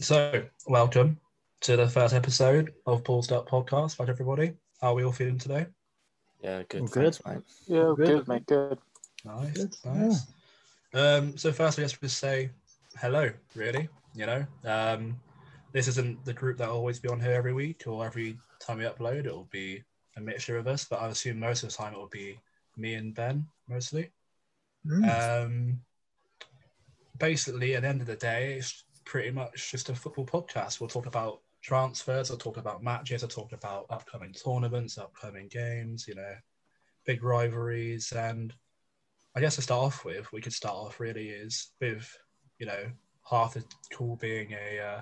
So, welcome to the first episode of Paul Start Podcast. How's everybody? How are we all feeling today? Yeah, good. Thanks, mate. Yeah, good, mate. Good. Nice. Yeah. So first, I guess we'll just say hello, really. You know, this isn't the group that will always be on here every week or every time we upload. It will be a mixture of us, but I assume most of the time it will be me and Ben, mostly. Basically, at the end of the day, it's pretty much just a football podcast. We'll talk about transfers, I'll talk about matches, I'll talk about upcoming tournaments, upcoming games, you know, big rivalries. And I guess to start off with, we could start off really is with, you know, half the call being a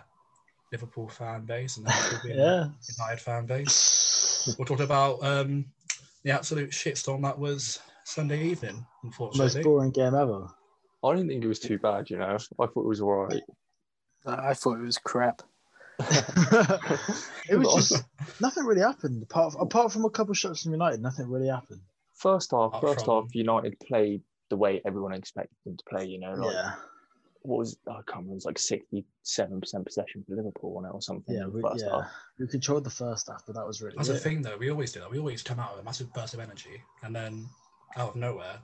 Liverpool fan base and half being a United fan base. We'll talk about the absolute shitstorm that was Sunday evening, unfortunately. Most boring game ever. I didn't think it was too bad, you know. I thought it was all right. I thought it was crap. It was just nothing really happened apart from a couple of shots from United. Nothing really happened. First half, United played the way everyone expected them to play. You know, like I can't remember. It was like 67% possession for Liverpool on it or something. Yeah, first half. We controlled the first half, but that was really. That's the thing, though. We always do that. We always come out with a massive burst of energy, and then out of nowhere,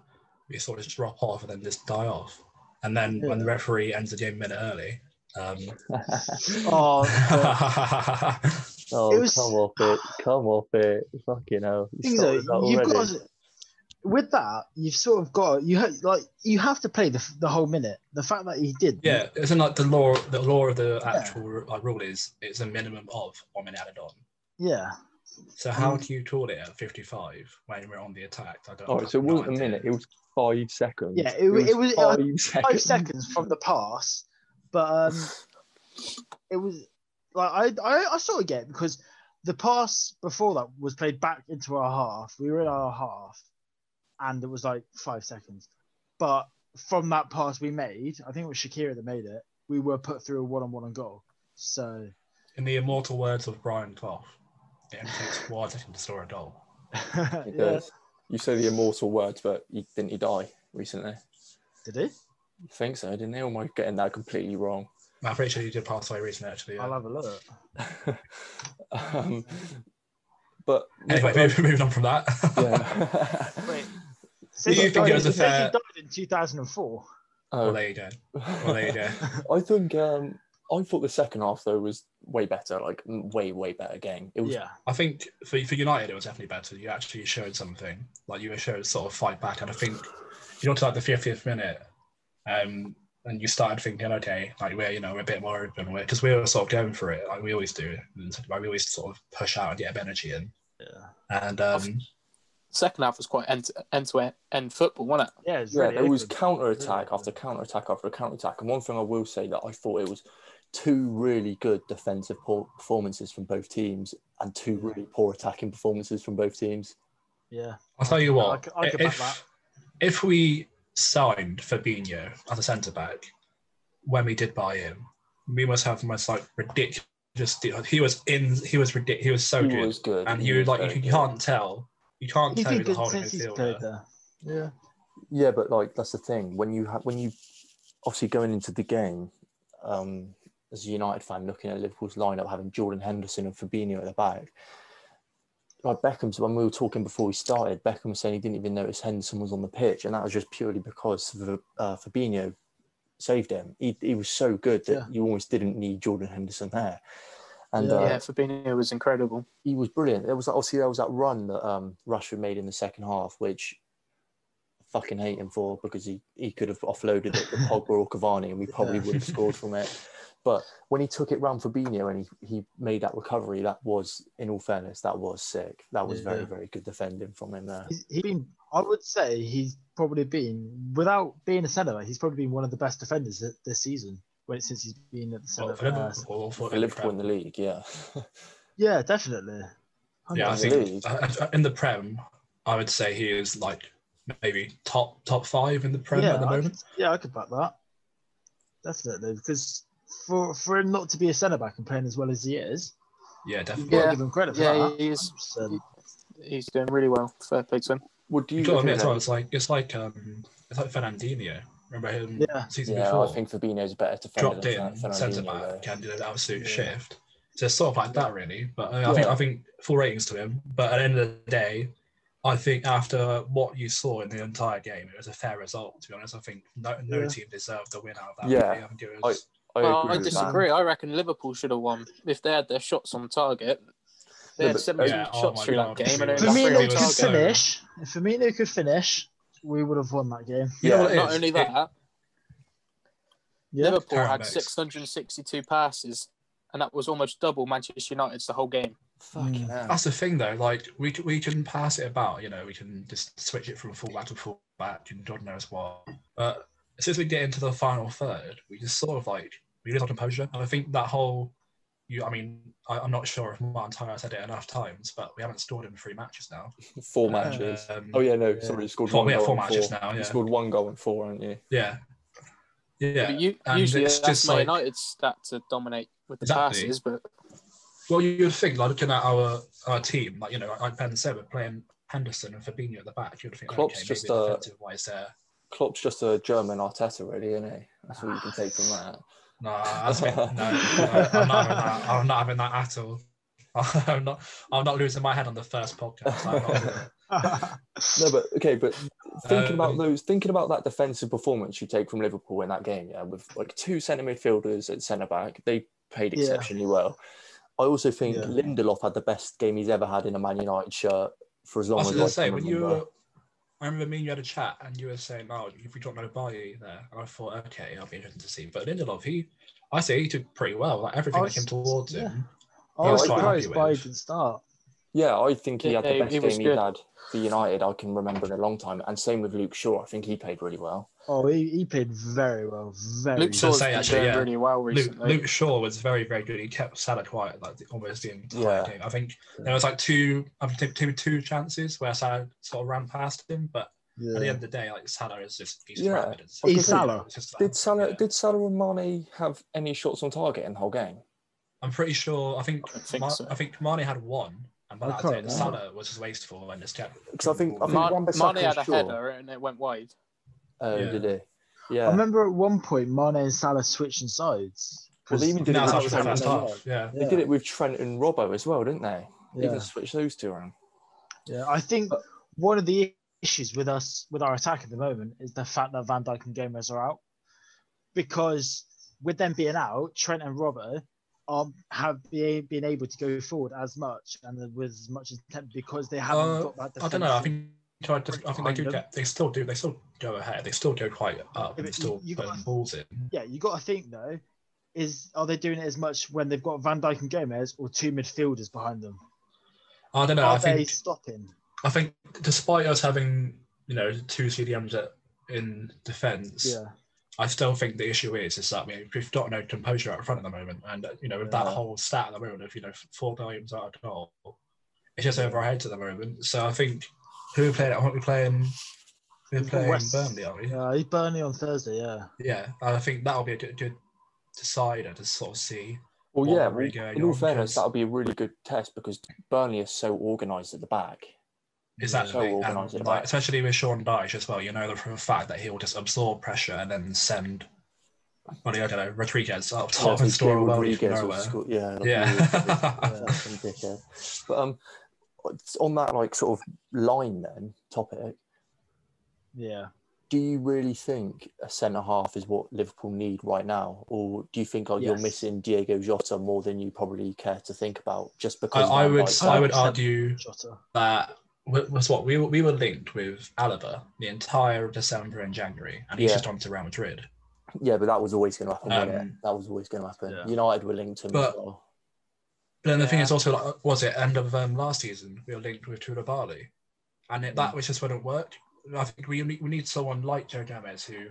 we sort of drop off and then just die off. And then when the referee ends the game a minute early. Come off it! Fucking hell! You have to play the whole minute. The fact that he did, isn't like the law. The law of the actual rule is it's a minimum of 1 minute added on. Yeah. So how do you call it at 55 when we're on the attack? I don't. So it wasn't a minute. It was 5 seconds. Yeah, it was 5 seconds from the pass. But it was like I sort of get it because the pass before that was played back into our half. We were in our half, and it was like 5 seconds. But from that pass we made, I think it was Shakira that made it. We were put through a 1-on-1 on goal. So, in the immortal words of Brian Clough, it only takes 1 second to score a goal. You say the immortal words, but didn't he die recently? Did he? I think so, didn't they? Or am I getting that completely wrong? I'm pretty sure you did pass away recently, actually. Yeah. I'll have a look. But anyway, moving on from that. Wait. He died in 2004. Well, there you go. I thought the second half, though, was way better. Like, way better game. It was, I think for United, it was definitely better. You actually showed something. Like, you showed sort of fight back. And I think, you know, to like the 50th minute, and you started thinking, okay, like we're a bit more open, because we were sort of going for it, like we always do. We always sort of push out and get a bit of energy in. Yeah. And second half was quite end-to-end football, wasn't it? Yeah, there was counter-attack after counter-attack after counter-attack. And one thing I will say that I thought it was two really good defensive performances from both teams and two really poor attacking performances from both teams. Yeah. I'll tell you what, I could back that. If we signed Fabinho as a centre-back when we did buy him, we must have the most like ridiculous he was so good and he was like you can't tell he's a holding midfielder. But like that's the thing when you obviously going into the game as a United fan looking at Liverpool's lineup having Jordan Henderson and Fabinho at the back. Like Beckham's, when we were talking before we started, Beckham was saying he didn't even notice Henderson was on the pitch, and that was just purely because Fabinho saved him. He was so good that you almost didn't need Jordan Henderson there. And Fabinho was incredible. He was brilliant. There was that run that Rashford made in the second half, which I fucking hate him for because he could have offloaded it to Pogba or Cavani, and we probably would have scored from it. But when he took it round Fabinho and he made that recovery, that was, in all fairness, that was sick. That was very, very good defending from him there. I would say he's probably been, without being a centre-back, he's probably been one of the best defenders this season since he's been at the centre-back. For Liverpool in the league, yeah, definitely. I think in the Prem, I would say he is like maybe top five in the Prem at the moment. I could back that. Definitely, because for him not to be a centre-back and playing as well as he is, definitely. Give him credit for that. He is, he's doing really well. Fair play to him. What do you think? It's like Fernandinho Remember him season before? I think Fabinho's better defender. Dropped in centre back, can do an absolute shift. So it's sort of like that, really. But I think full ratings to him. But at the end of the day, I think after what you saw in the entire game, it was a fair result. To be honest, I think no team deserved the win out of that. Yeah, I disagree. I reckon Liverpool should have won if they had their shots on target. They had 17 shots through that game. And for me, they could finish. We would have won that game. Yeah, not only that, Liverpool had 662 passes, and that was almost double Manchester United's the whole game. Fucking hell. That's the thing, though. Like we can pass it about, you know, we can just switch it from full back to full back, and God knows what. But as soon as we get into the final third, we just sort of like we lose our composure, and I think that whole. I'm not sure if Martin Tyler said it enough times, but we haven't scored in 3 matches now. 4 matches. Sorry, you scored 4. Yeah, 4 matches now. Yeah. You scored 1 goal in 4, haven't you? Yeah. Yeah. But usually it's that's just Man United's stat to dominate with the passes, but. Well, you'd think, like, looking at our team, like, you know, like Ben said, we're playing Henderson and Fabinho at the back. You'd think, Klopp's just Klopp's just a German Arteta, really, isn't he? That's what you can take from that. I'm not having that at all. I'm not losing my head on the first podcast. But thinking about that defensive performance you take from Liverpool in that game, yeah, with like 2 centre midfielders at centre back, they played exceptionally well. I also think Lindelof had the best game he's ever had in a Man United shirt for as long as I can remember. I remember me and you had a chat and you were saying, oh, if we don't know Bailly there. And I thought, okay, I'll be interested to see. But Lindelof, he did pretty well. Like everything that came towards him. I was surprised Bailly didn't start. Yeah, I think he had the best game he'd had for United I can remember in a long time. And same with Luke Shaw. I think he played really well. Oh, he played very well. Luke Shaw's played really well recently. Luke Shaw was very, very good. He kept Salah quiet like almost the entire game. I think there was like two chances where Salah sort of ran past him, but at the end of the day, like Salah is just rapid. He's Salah. Did Salah and Mane have any shots on target in the whole game? I'm pretty sure. I think Mane had 1. And by that day, Salah was just wasteful and just kept. Because I think Mane had a header and it went wide. Oh, did he? Yeah. I remember at one point Mane and Salah switching sides. Well, they even did it with Trent. They did it with Trent and Robbo as well, didn't they? Yeah. Even switch those 2 around. Yeah, I think one of the issues with our attack at the moment is the fact that Van Dijk and Gomez are out, because with them being out, Trent and Robbo have been able to go forward as much and with as much intent because they haven't got that defense. I don't know. I think they do get. They still go ahead. They still go quite up. They still put balls in. Yeah, you got to think though. Are they doing it as much when they've got Van Dijk and Gomez or 2 midfielders behind them? I don't know. Are they stopping? I think despite us having 2 CDMs in defence, I still think the issue is that we've got no composure out front at the moment, and with that whole stat at the moment of 4 games out of goal, it's just over our heads at the moment. So I think. Who we played? I think we're playing Burnley, aren't we? Yeah, Burnley on Thursday. Yeah. Yeah, I think that'll be a good decider to sort of see. Well, in all fairness, that'll be a really good test because Burnley is so organised at the back. Exactly. So organised at the back, especially with Sean Dyche as well. You know the fact that he will just absorb pressure and then send. Rodriguez up top and score away from nowhere. But on that sort of line then topic, do you really think a centre half is what Liverpool need right now, or do you think you're missing Diogo Jota more than you probably care to think about? Just because I would argue Jota. That was what we were linked with Alaba the entire December and January, and he's just on to Real Madrid. Yeah, but that was always going to happen. That was always going to happen. Yeah. United were linked to him as well. But then the thing is also, like, was it end of last season, we were linked with Koulibaly, and that was just wouldn't work. I think we need someone like Joe Gomez who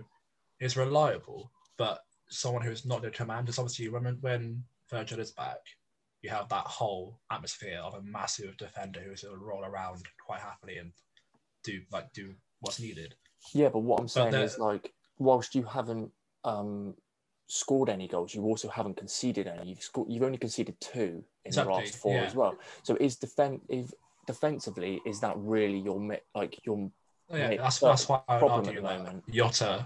is reliable, but someone who's not going to command. Because obviously when Virgil is back, you have that whole atmosphere of a massive defender who will roll around quite happily and do what's needed. Yeah, but what I'm saying is whilst you haven't scored any goals, you also haven't conceded any. You've only conceded 2 in the last 4 as well. So defensively, is that really your problem at the moment? Jota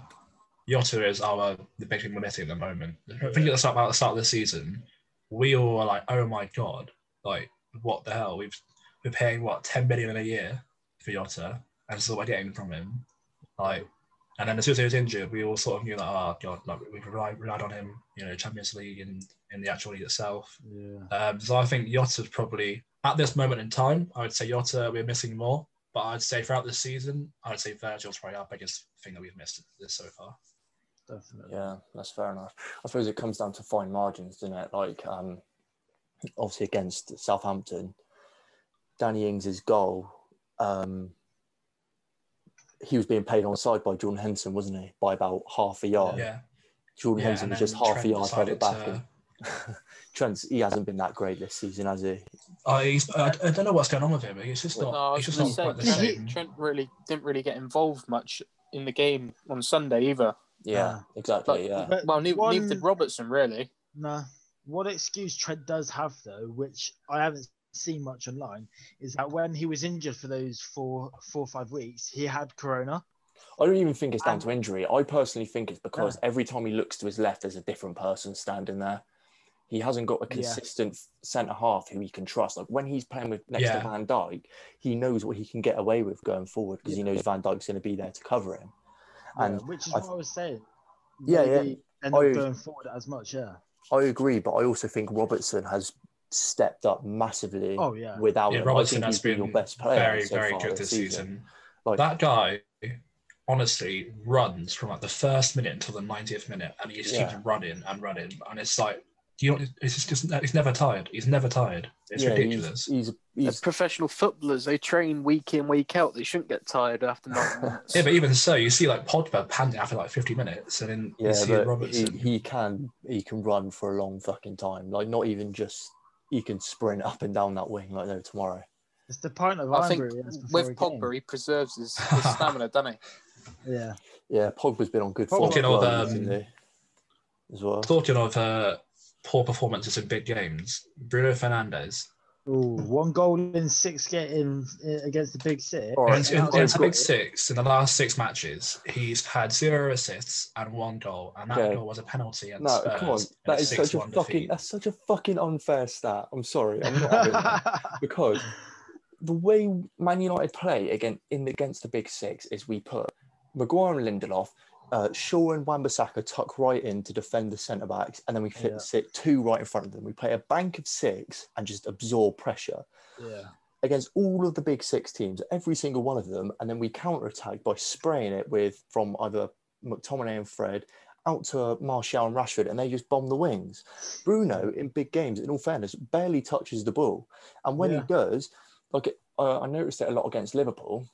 Jota is the big thing we're missing at the moment. I think at the start of the season, we all were like, oh my God, like, what the hell? We're paying, what, 10 million in a year for Jota, and so we're getting from him. Like, and then as soon as he was injured, we all sort of knew that, oh God, like, we've relied on him, you know, Champions League and in the actual league itself. Yeah. So I think Jota's probably, at this moment in time, I would say Jota, we're missing more. But I'd say throughout this season, I'd say Virgil's probably our biggest thing that we've missed this so far. Definitely. Yeah, that's fair enough. I suppose it comes down to fine margins, doesn't it? Like, obviously against Southampton, Danny Ings' goal, he was being played onside by Jordan Henderson, wasn't he? By about half a yard. Yeah. Jordan Henderson was just half a yard further back. Trent, he hasn't been that great this season, has he? I don't know what's going on with him. It's just not. No, it's just not quite the same. Trent didn't really get involved much in the game on Sunday either. Yeah, exactly. But, yeah. Well, neither did Robertson really. Nah. What excuse Trent does have though, which I haven't seen much online, is that when he was injured for those four or five weeks, he had corona. I don't even think it's down to injury. I personally think it's because every time he looks to his left, there's a different person standing there. He hasn't got a consistent centre half who he can trust. Like when he's playing with next to Van Dijk, he knows what he can get away with going forward because he knows Van Dijk's going to be there to cover him. And which is what I was saying. And not going forward as much. Yeah, I agree, but I also think Robertson has stepped up massively. Oh yeah, without him. Robertson has been your best player. Very, very good this season. Like, that guy. Honestly, runs from like the first minute until the 90th minute, and he just keeps running, and it's like, he's never tired. He's never tired. It's ridiculous. He's professional footballers. They train week in, week out. They shouldn't get tired after 9 minutes. Yeah, but even so, you see like Pogba panting after like 50 minutes, and then you see Robertson. He can run for a long fucking time. Like not even just he can sprint up and down that wing like no tomorrow. It's the point of I think with Pogba, he preserves his stamina, doesn't he? Yeah, yeah. Pogba's been on good form. Talking of poor performances in big games, Bruno Fernandes. Ooh, one goal in six games against the Big Six. Against the Big Six, in the last six matches, he's had 0 assists and 1 goal, and that goal was a penalty against Spurs. Come on, that is such a fucking unfair stat. I'm sorry, I'm not having that because the way Man United play against the Big Six is we put Maguire and Lindelof, Shaw and Wan-Bissaka tuck right in to defend the centre-backs, and then we sit 2 right in front of them. We play a bank of 6 and just absorb pressure against all of the Big Six teams, every single one of them, and then we counter-attack by spraying it from either McTominay and Fred out to Martial and Rashford, and they just bomb the wings. Bruno, in big games, in all fairness, barely touches the ball. And when he does... I noticed it a lot against Liverpool.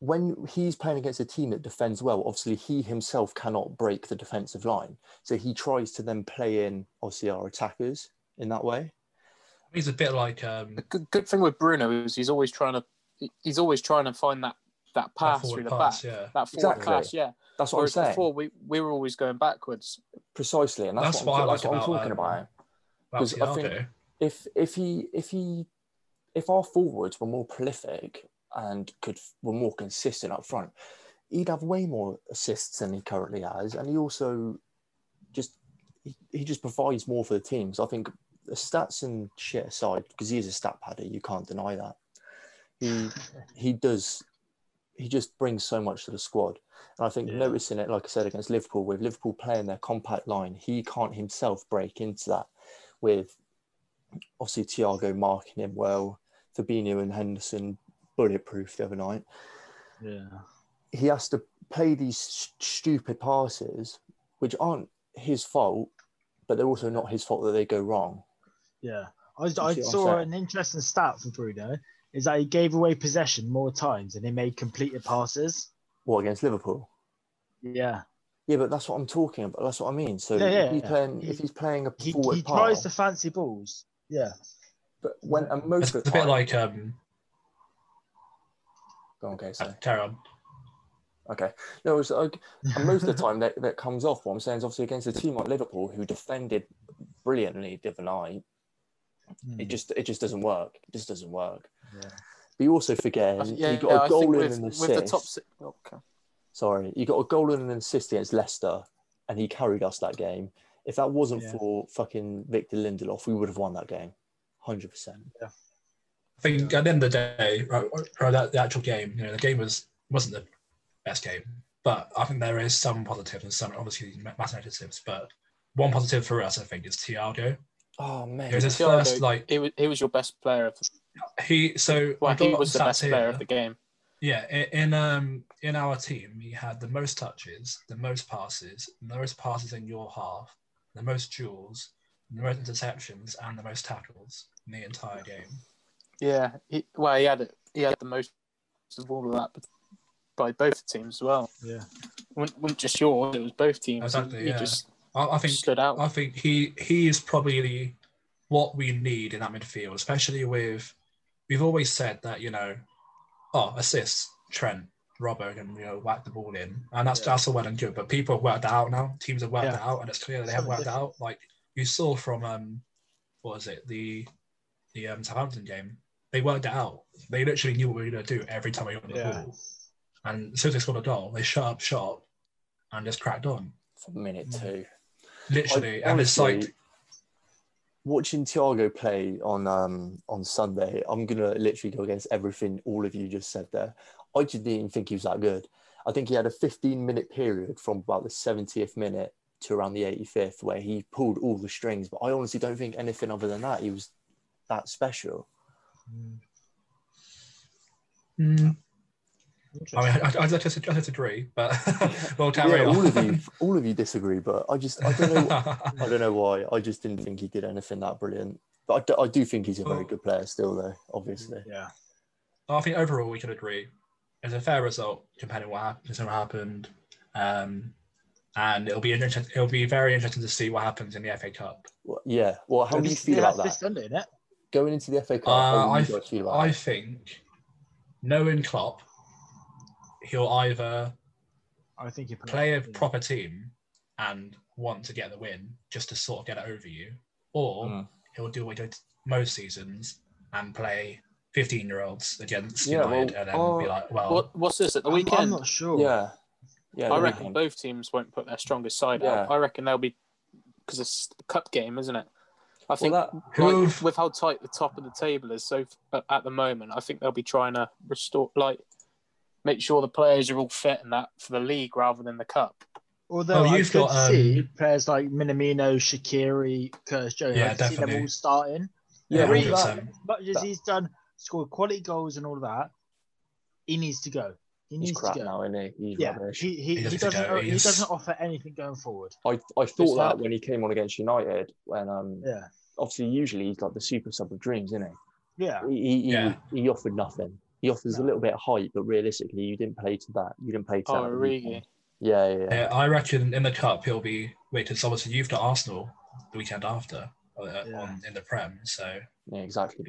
When he's playing against a team that defends well, obviously he himself cannot break the defensive line. So he tries to then play in, obviously, our attackers in that way. He's a bit like... The good thing with Bruno is he's always trying to find that pass through the back. Yeah. That forward pass, yeah. That's what I'm saying. Before, we were always going backwards. Precisely, and that's what I'm talking about. Because I think... If our forwards were more prolific and were more consistent up front, he'd have way more assists than he currently has, and he also just provides more for the team. So I think the stats and shit aside, because he is a stat padder, you can't deny that. He just brings so much to the squad, and I think noticing it, like I said, against Liverpool, with Liverpool playing their compact line, he can't himself break into that with. Obviously, Thiago marking him well. Fabinho and Henderson bulletproof the other night. Yeah, he has to play these stupid passes, which aren't his fault, but they're also not his fault that they go wrong. Yeah, I saw an interesting stat for Bruno is that he gave away possession more times than he made completed passes. What, against Liverpool? Yeah. Yeah, but that's what I'm talking about. That's what I mean. So if he's playing a forward, he tries the fancy balls. Yeah, but when and most of the time, it's a bit like Go on, okay, so carry on. Okay, no, it's like and most of the time that comes off. What I'm saying is obviously against a team like Liverpool who defended brilliantly the other night. It just doesn't work. It just doesn't work. Yeah. But you also forget he got a goal in the top six. Okay. Sorry, you got a goal and an assist against Leicester, and he carried us that game. If that wasn't for fucking Victor Lindelof, we would have won that game, 100%. Yeah, I think at the end of the day, the actual game, you know, the game wasn't the best game, but I think there is some positives and some obviously massive negatives. But one positive for us, I think, is Thiago. Oh man, it was his Thiago, first like he was your best player. He was the best player of the game. Yeah, in our team, he had the most touches, the most passes in your half, the most duels, the most interceptions, and the most tackles in the entire game. Yeah, he had the most of all of that by both teams as well. Yeah, wasn't just yours; it was both teams. Exactly. Yeah, I think stood out. I think he is probably what we need in that midfield, especially with we've always said that, you know. Oh, assists, Trent, Robbo, and whack the ball in. And that's all well and good. But people have worked that out now. Teams have worked that out, and it's clear that they have worked that out. Like you saw from the Southampton game, they worked it out. They literally knew what we were gonna do every time we got the ball. And as soon as they scored a goal, they shut up shop and just cracked on. For minute two. Literally. And it's like watching Thiago play on Sunday, I'm going to literally go against everything all of you just said there. I just didn't think he was that good. I think he had a 15-minute period from about the 70th minute to around the 85th where he pulled all the strings. But I honestly don't think anything other than that he was that special. Mm. I mean, I disagree, but we'll carry on. All of you disagree, but I don't know why. I just didn't think he did anything that brilliant. But I do think he's a very good player still, though. Obviously, yeah. I think overall we can agree it's a fair result compared to what happened, and it'll be very interesting to see what happens in the FA Cup. Well, yeah. Well, how do you feel about that? This Sunday, isn't it? Going into the FA Cup, I think knowing Klopp. He'll either play a proper team and want to get the win just to sort of get it over you, or he'll do what he did most seasons and play 15-year-olds against United and then be like, well... What's this at the weekend? I'm not sure. Yeah I reckon both teams won't put their strongest side out. I reckon they'll be... Because it's the cup game, isn't it? I think with how tight the top of the table is so at the moment, I think they'll be trying to restore... make sure the players are all fit and that for the league rather than the cup. Although see players like Minamino, Shaqiri, Curtis Jones, see them all starting. Yeah, as much as he's done, scored quality goals and all of that, he needs to go. He's crap now, isn't he? He doesn't offer anything going forward. I thought that when he came on against United, when obviously usually he's like the super sub of dreams, isn't he? Yeah. He offered nothing. He offers a little bit of height, but realistically, you didn't play to that. You didn't play to that. Really? Yeah. I reckon in the cup he'll be because obviously you've got Arsenal the weekend after in the Prem. So exactly.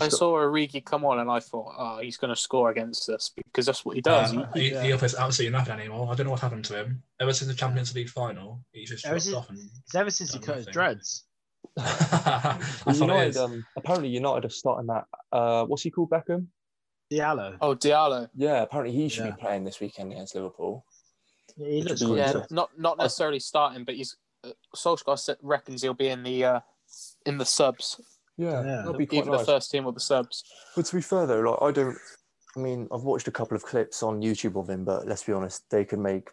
I saw Origi come on and I thought, he's going to score against us because that's what he does. He offers absolutely nothing anymore. I don't know what happened to him ever since the Champions League final. He's just dropped off. Ever since he cut his dreads. United, apparently, United are starting that. What's he called, Beckham? Diallo. Oh, Diallo. Yeah, apparently he should be playing this weekend against Liverpool. Yeah, he looks good. Yeah, not necessarily starting, but he's Solskjaer reckons he'll be in the subs. Yeah, that'll be quite nice. The first team or the subs. But to be fair though, I've watched a couple of clips on YouTube of him, but let's be honest, they could make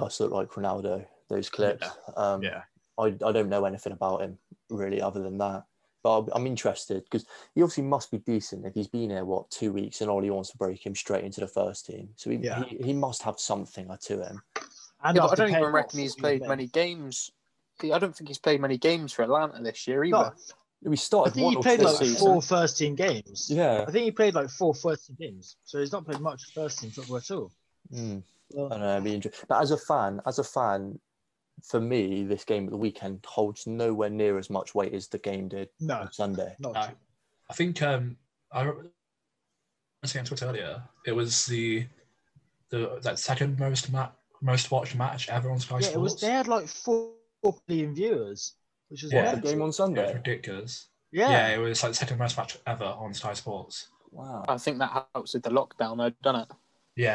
us look like Ronaldo. Those clips. Yeah. I don't know anything about him really, other than that. But I'm interested because he obviously must be decent if he's been here, 2 weeks, and all he wants to break him straight into the first team. So he must have something to him. And I don't even reckon he's played many games. I don't think he's played many games for Atlanta this year either. No. We started. I think he played four first-team games. Yeah, I think he played four first-team games. So he's not played much first-team football at all. Mm. Well, I know, it'd be interesting. But as a fan. For me, this game at the weekend holds nowhere near as much weight as the game did on Sunday. No. I think I was saying on Twitter earlier, it was the second most watched match ever on Sky Sports. Yeah, they had 4 million viewers, which is the game on Sunday. It was ridiculous. Yeah, it was the second most match ever on Sky Sports. Wow. I think that helps with the lockdown, though, doesn't it? You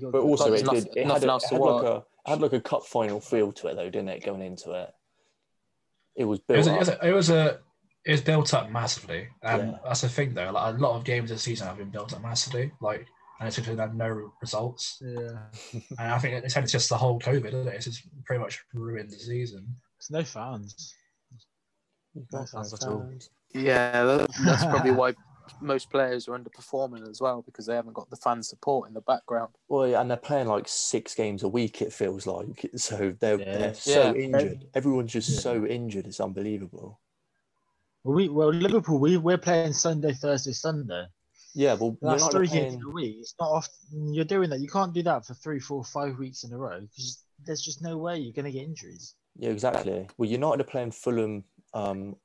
got but also it did. It nothing had, else to watch. Had like a cup final feel to it, though, didn't it? Going into it, it was built. It was built up massively, and that's the thing though. Like a lot of games this season have been built up massively, like, and it's been had no results. Yeah, and I think it's just the whole COVID, isn't it? It's just pretty much ruined the season. There's no fans. There's no fans at all. Yeah, that's probably why most players are underperforming as well, because they haven't got the fan support in the background. Well, yeah, and they're playing like 6 games a week, it feels like. So they're so injured. Everyone's just so injured. It's unbelievable. Well, Liverpool, we're playing Sunday, Thursday, Sunday. Yeah, well, that's 3 games a week. It's not often you're doing that. You can't do that for 3, 4, 5 weeks in a row because there's just no way you're going to get injuries. Yeah, exactly. Well, United are playing Fulham on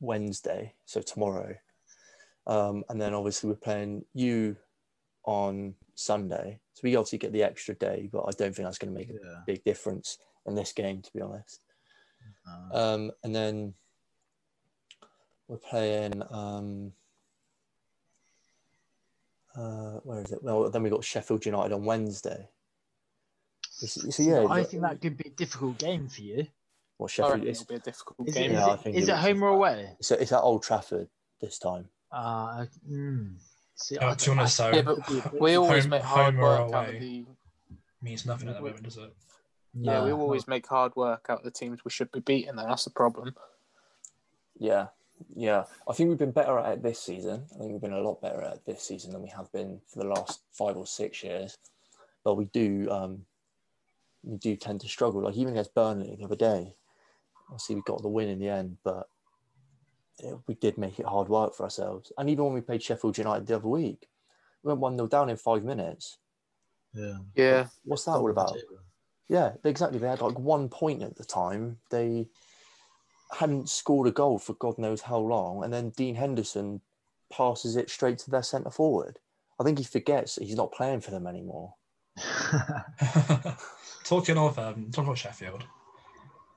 Wednesday, so tomorrow. And then obviously we're playing you on Sunday. So we obviously get the extra day, but I don't think that's going to make a big difference in this game, to be honest. And then we're playing... where is it? Well, then we got Sheffield United on Wednesday. So yeah, I think that could be a difficult game for you. Well, Sheffield will be a difficult game. Is it home or away? So it's at Old Trafford this time. See, to be honest, though, we always make hard work out of the means nothing at the moment, does it? Yeah, we always make hard work out of the teams we should be beating, and that's the problem. Yeah, I think we've been better at it this season. I think we've been a lot better at it this season than we have been for the last 5 or 6 years. But we do tend to struggle. Like even against Burnley the other day, obviously we got the win in the end, but we did make it hard work for ourselves. And even when we played Sheffield United the other week, we went 1-0 down in 5 minutes. Yeah. What's that all about? Yeah, exactly. They had like 1 point at the time. They hadn't scored a goal for God knows how long, and then Dean Henderson passes it straight to their centre forward. I think he forgets he's not playing for them anymore. Talking of Sheffield,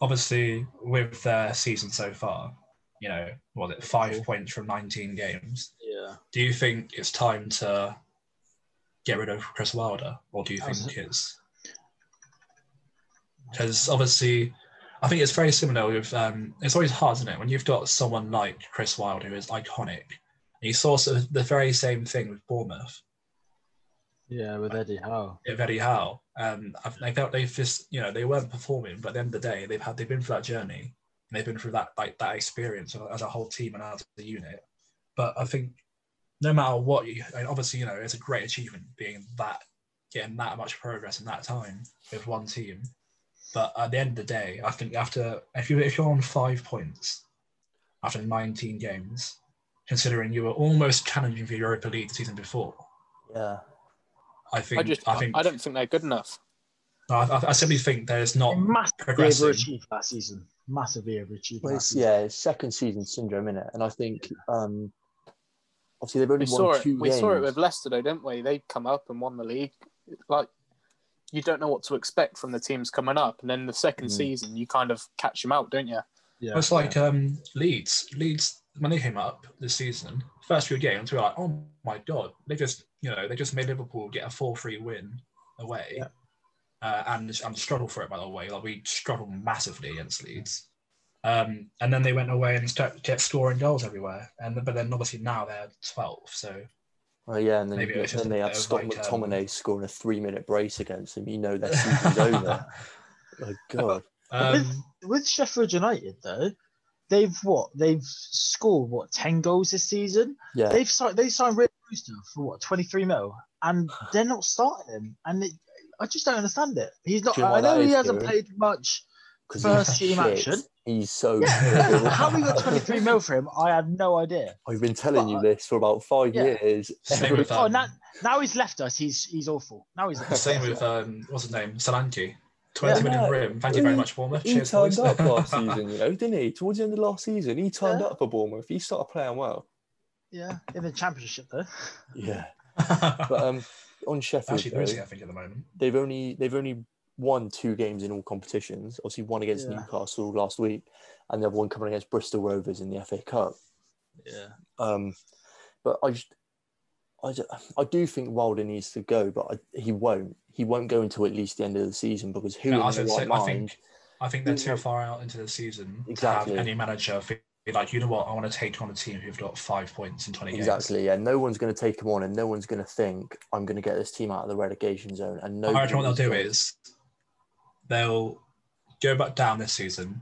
obviously with their season so far, you know, what was it, 5 points from 19 games? Yeah. Do you think it's time to get rid of Chris Wilder, or do you think it's... Because obviously... I think it's very similar with, it's always hard, isn't it? When you've got someone like Chris Wilder, who is iconic, and you saw sort of the very same thing with Bournemouth. Yeah, with Eddie Howe. I felt they've just, you know, they weren't performing, but at the end of the day, they've been through that journey, and they've been through that, like, that experience as a whole team and as a unit. But I think no matter what, obviously, you know, it's a great achievement getting that much progress in that time with one team. But at the end of the day, I think if you're on 5 points after 19 games, considering you were almost challenging for Europa League the season before, I don't think they're good enough. I simply think there's not progressing. Overachieved last season, massively overachieved. Well, last season. Yeah, it's second season syndrome, innit? And I think obviously they've only won 2 games. We saw it with Leicester, though, didn't we? They come up and won the league, like. You don't know what to expect from the teams coming up, and then the second season you kind of catch them out, don't you? Yeah, it's like Leeds. Leeds, when they came up this season, first few games we were like, oh my god, they just made Liverpool get a 4-3 win away, and struggle for it. By the way, like we struggled massively against Leeds, and then they went away and kept scoring goals everywhere, but then obviously now they're 12th, so. Well, yeah, and then they had Scott McTominay scoring a 3-minute brace against them. You know their season's over. Oh, God. With Sheffield United, though, they've scored, 10 goals this season? Yeah. They signed Rick Brewster for, 23 mil, and they're not starting him. And I just don't understand it. He's not. I know he hasn't played much first-team action. He's so good. How we got 23 mil for him, I have no idea. I've been telling you this for about 5 years. Same with, now he's left us. He's awful. Now he's left same us. With what's his name, Solanke. 20 minute rim. Thank you very much, Bournemouth. He turned up last season, didn't he? Towards the end of last season, he turned up for Bournemouth. He started playing well. Yeah, in the Championship though. Yeah, but on Sheffield, actually, though, I think at the moment they've only won 2 games in all competitions. Obviously, one against Newcastle last week, and the other one coming against Bristol Rovers in the FA Cup. Yeah. But I just, I do think Wilder needs to go, but he won't go until at least the end of the season, because I think they're too far out into the season to have any manager feel like, you know what, I want to take on a team who've got 5 points in 20 games. Yeah, no one's going to take him on, and no one's going to think, I'm going to get this team out of the relegation zone. And no, I imagine what they'll do is they'll go back down this season,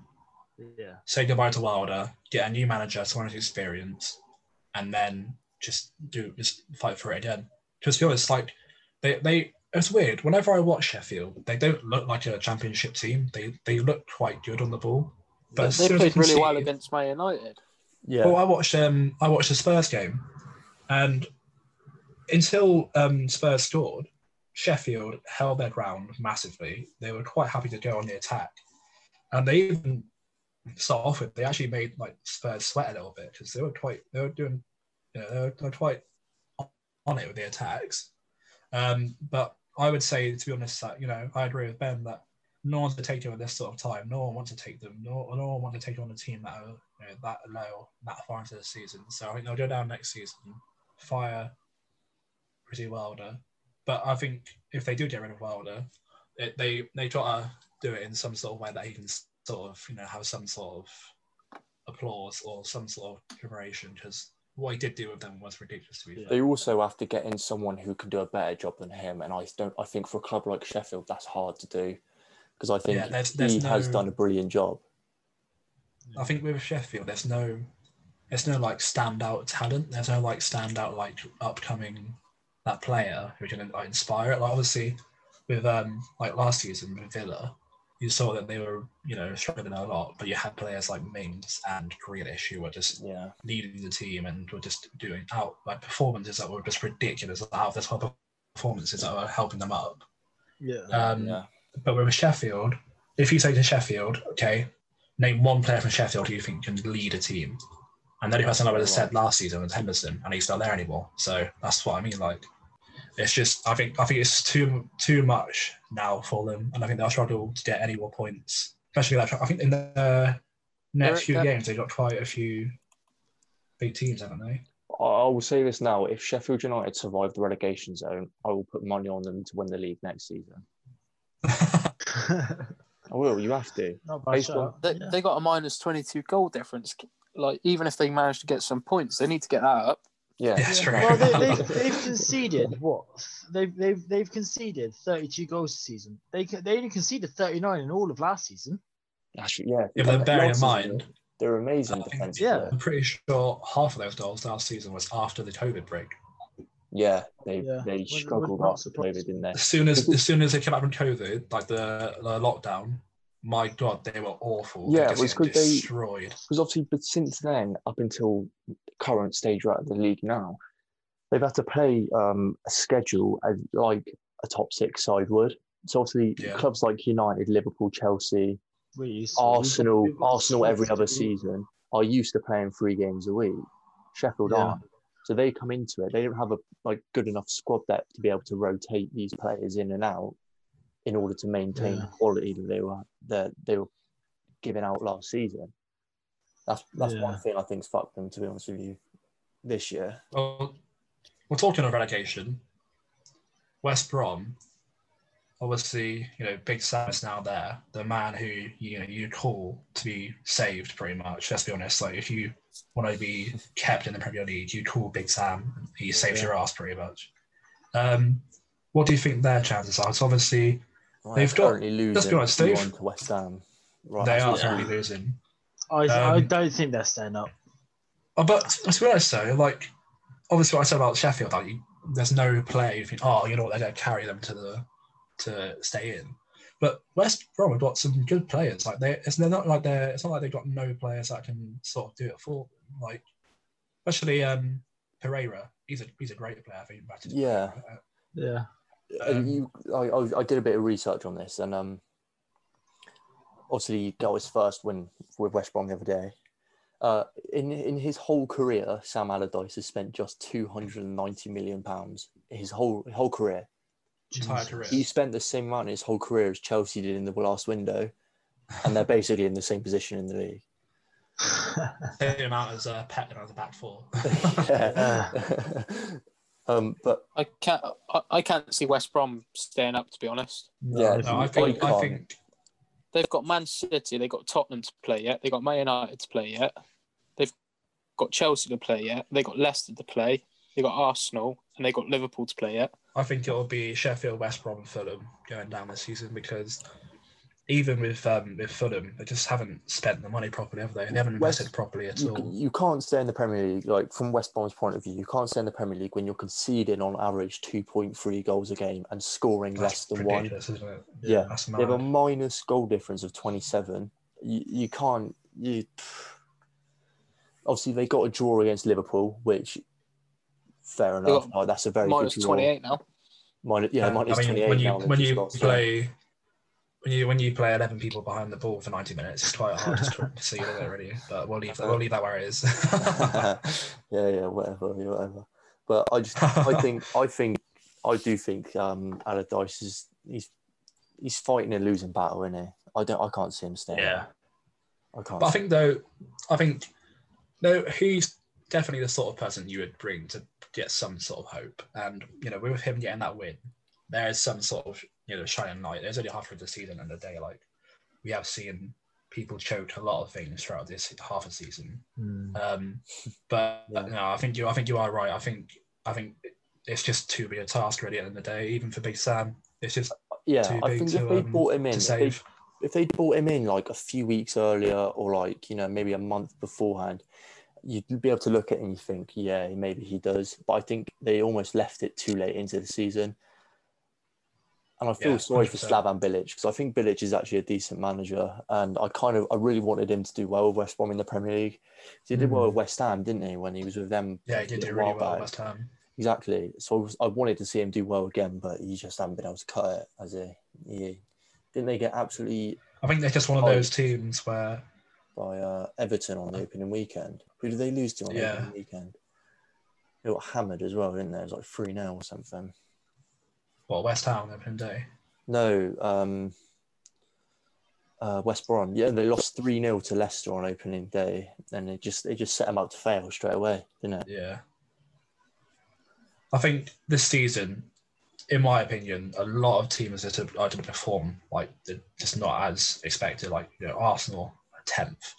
say goodbye to Wilder, get a new manager, someone who's experienced, and then just fight for it again. Just be honest, like they it's weird. Whenever I watch Sheffield, they don't look like a championship team. They look quite good on the ball. But they played really well against Man United. Yeah. Well, I watched the Spurs game, and until Spurs scored, Sheffield held their ground massively. They were quite happy to go on the attack, and they even start off with, they actually made like Spurs sweat a little bit, because they were doing. You know, they're quite on it with the attacks. But I would say, to be honest, that, you know, I agree with Ben that no one's going to take them at this sort of time. No one wants to take them. No one wants to take on a team that are, you know, that low, that far into the season. So I think they'll go down next season, fire pretty Wilder. But I think if they do get rid of Wilder, they try to do it in some sort of way that he can sort of, you know, have some sort of applause or some sort of commemoration, because what he did do with them was ridiculous, to be fair. They also have to get in someone who can do a better job than him, and I think for a club like Sheffield, that's hard to do, because I think he has done a brilliant job. I think with Sheffield, there's no like standout talent. There's no like standout like upcoming that player who can like inspire it. Like obviously with like last season with Villa, you saw that they were, you know, struggling a lot, but you had players like Mings and Grealish who were just leading the team and were just doing out like performances that were just ridiculous, out of this whole performances that were helping them up. But with Sheffield, if you take to Sheffield, okay, name one player from Sheffield who you think can lead a team, and the only person I would have said last season was Henderson, and he's not there anymore. So that's what I mean. Like, it's just, I think it's too much now for them, and I think they'll struggle to get any more points. Especially, like, I think in the next few games, they've got quite a few big teams, haven't they? I will say this now: if Sheffield United survive the relegation zone, I will put money on them to win the league next season. I will. You have to. They got a minus 22 goal difference. Like, even if they manage to get some points, they need to get that up. Yeah. Well, they've conceded what? They've conceded 32 goals this season. They only conceded 39 in all of last season. Actually, yeah. If they're bearing in mind, they're amazing defense. Yeah, I'm pretty sure half of those goals last season was after the COVID break. Yeah, they struggled after COVID, didn't they? As soon as they came out from COVID, like the lockdown. My God, they were awful. Yeah, it was because destroyed. Because obviously, but since then, up until current stage right of the league now, they've had to play a schedule as like a top six side would. So obviously, clubs like United, Liverpool, Chelsea, Arsenal every other season are used to playing 3 games a week. Sheffield aren't. So they come into it. They don't have a like good enough squad depth to be able to rotate these players in and out, in order to maintain the quality that they were giving out last season. That's one thing I think's fucked them, to be honest with you, this year. Well, we're talking of relegation. West Brom, obviously, you know, Big Sam is now there, the man who, you know, you call to be saved, pretty much. Let's be honest. Like, if you want to be kept in the Premier League, you call Big Sam. He saves your ass, pretty much. What do you think their chances are? It's obviously. They've got. Let's be honest, Steve. To West Ham. Right, they are currently losing. I don't think they're staying up. But let's be honest, though. Like, obviously, what I said about Sheffield, like, there's no player you think, oh, you know what, they're going to carry them to stay in. But West Brom have got some good players. Like, it's not like they've got no players that can sort of do it for them. Like, especially Pereira. He's a great player. I think. Yeah. Yeah. I did a bit of research on this, and obviously he got his first win with West Brom the other day. In his whole career, Sam Allardyce has spent just £290 million. His whole career. He spent the same amount in his whole career as Chelsea did in the last window, and they're basically in the same position in the league. Same amount as Pep and the back four. But I can't see West Brom staying up, to be honest. Yeah, no, I think they've got Man City, they've got Tottenham to play yet, they've got Man United to play yet, they've got Chelsea to play yet, they've got Leicester to play, they've got Arsenal, and they've got Liverpool to play yet. I think it'll be Sheffield, West Brom, Fulham going down this season, because even with Fulham, they just haven't spent the money properly, have they? They haven't invested properly at all. You can't stay in the Premier League, like from West Brom's point of view, you can't stay in the Premier League when you're conceding on average 2.3 goals a game and scoring less than one. That's ridiculous, isn't it? Yeah, that's mad. They have a minus goal difference of 27. You can't... Obviously, they got a draw against Liverpool, which, fair enough, like, that's a very minus good draw. Minus 28 now. Minus 28 now. When you play 11 people behind the ball for 90 minutes, it's quite hard to see it already. But we'll leave that where it is. Whatever. But I do think Allardyce is he's fighting a losing battle, isn't he? I can't see him staying. Yeah, he's definitely the sort of person you would bring to get some sort of hope, and with him getting that win, there is some sort of shining light. There's only half of the season and the day. Like, we have seen people choke a lot of things throughout this half a season. I think you are right. I think it's just too big a task really at the end of the day, even for Big Sam. It's just too big. I think if they brought him in, if they'd brought him in like a few weeks earlier, or like maybe a month beforehand, you'd be able to look at it and you think, yeah, maybe he does. But I think they almost left it too late into the season. And I feel sorry for Slaven Bilic, because I think Bilic is actually a decent manager, and I really wanted him to do well with West Brom in the Premier League. So he did well with West Ham, didn't he, when he was with them? Yeah, he did do really well with West Ham. Exactly. So I wanted to see him do well again, but he just hasn't been able to cut it. Didn't they get absolutely... I think they're just one of those teams where... By Everton on the opening weekend. Who did they lose to on the opening weekend? They got hammered as well, didn't they? It was like 3-0 or something. What, West Ham opening day? No, West Brom. Yeah, they lost 3-0 to Leicester on opening day, and they just set them up to fail straight away, didn't it? Yeah. I think this season, in my opinion, a lot of teams are to perform like just not as expected. Like Arsenal 10th.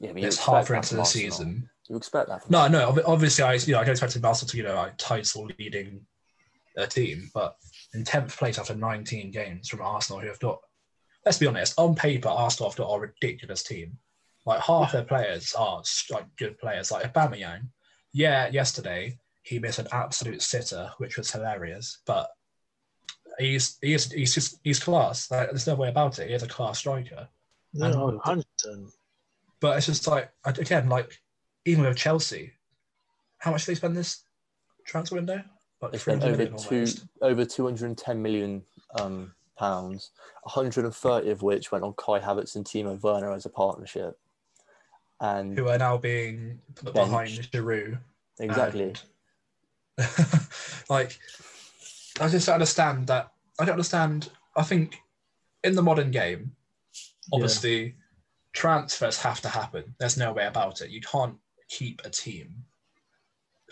Yeah, but it's halfway into the season. You expect that? From no. Obviously, I don't expect Arsenal to title leading a team, but in 10th place after 19 games from Arsenal, who have got, let's be honest, on paper, Arsenal have got a ridiculous team. Like, half their players are good players. Like Aubameyang, yesterday he missed an absolute sitter, which was hilarious. But he's class. Like, there's no way about it. He is a class striker. No, 100%. But it's just even with Chelsea, how much did they spend this transfer window? They spent over 210 million pounds, 130 of which went on Kai Havertz and Timo Werner as a partnership, and who are now being put behind Giroud. Exactly. And, I just don't understand that. I don't understand. I think in the modern game, obviously, transfers have to happen. There's no way about it. You can't keep a team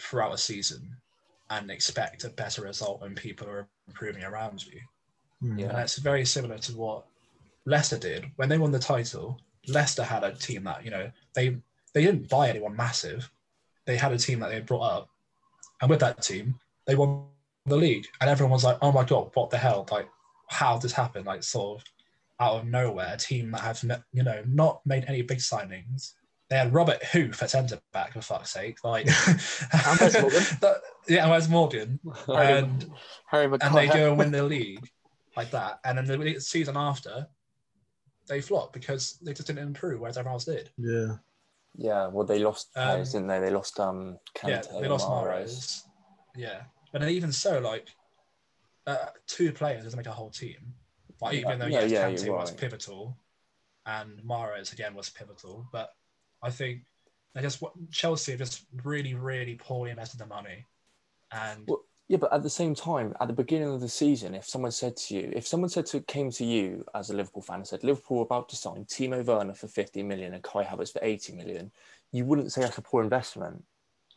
throughout a season and expect a better result when people are improving around you. Yeah. And it's very similar to what Leicester did. When they won the title, Leicester had a team that, they didn't buy anyone massive. They had a team that they brought up. And with that team, they won the league. And everyone was like, oh my God, what the hell? Like, how did this happen? Like, sort of out of nowhere, a team that have not made any big signings. They had Robert Hoof at centre back, for fuck's sake. And Wes Morgan. Wes Morgan. And Harry Maguire. And they go and win the league like that. And then the season after, they flopped because they just didn't improve, whereas everyone else did. Yeah. Yeah, well, they lost players, didn't they? They lost Kante. Yeah, they lost Mahrez. Yeah. But even so, two players doesn't make a whole team. Like, even though Kante was pivotal, and Mahrez again was pivotal, but I think Chelsea just really, really poorly invested the money. And but at the same time, at the beginning of the season, if someone came to you as a Liverpool fan and said Liverpool were about to sign Timo Werner for 50 million and Kai Havertz for 80 million, you wouldn't say that's a poor investment.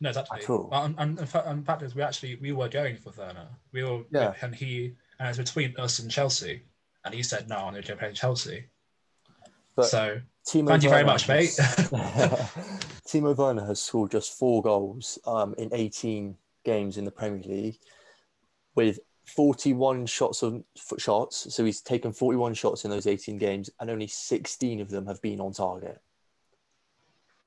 No, exactly. At all. And the fact is, we were going for Werner. We were, yeah. And it's between us and Chelsea, and he said no, I'm going to play Chelsea. But so Timo thank you very much, mate. Timo Werner has scored just 4 goals in 18 games in the Premier League, with 41 shots. So he's taken 41 shots in those 18 games, and only 16 of them have been on target.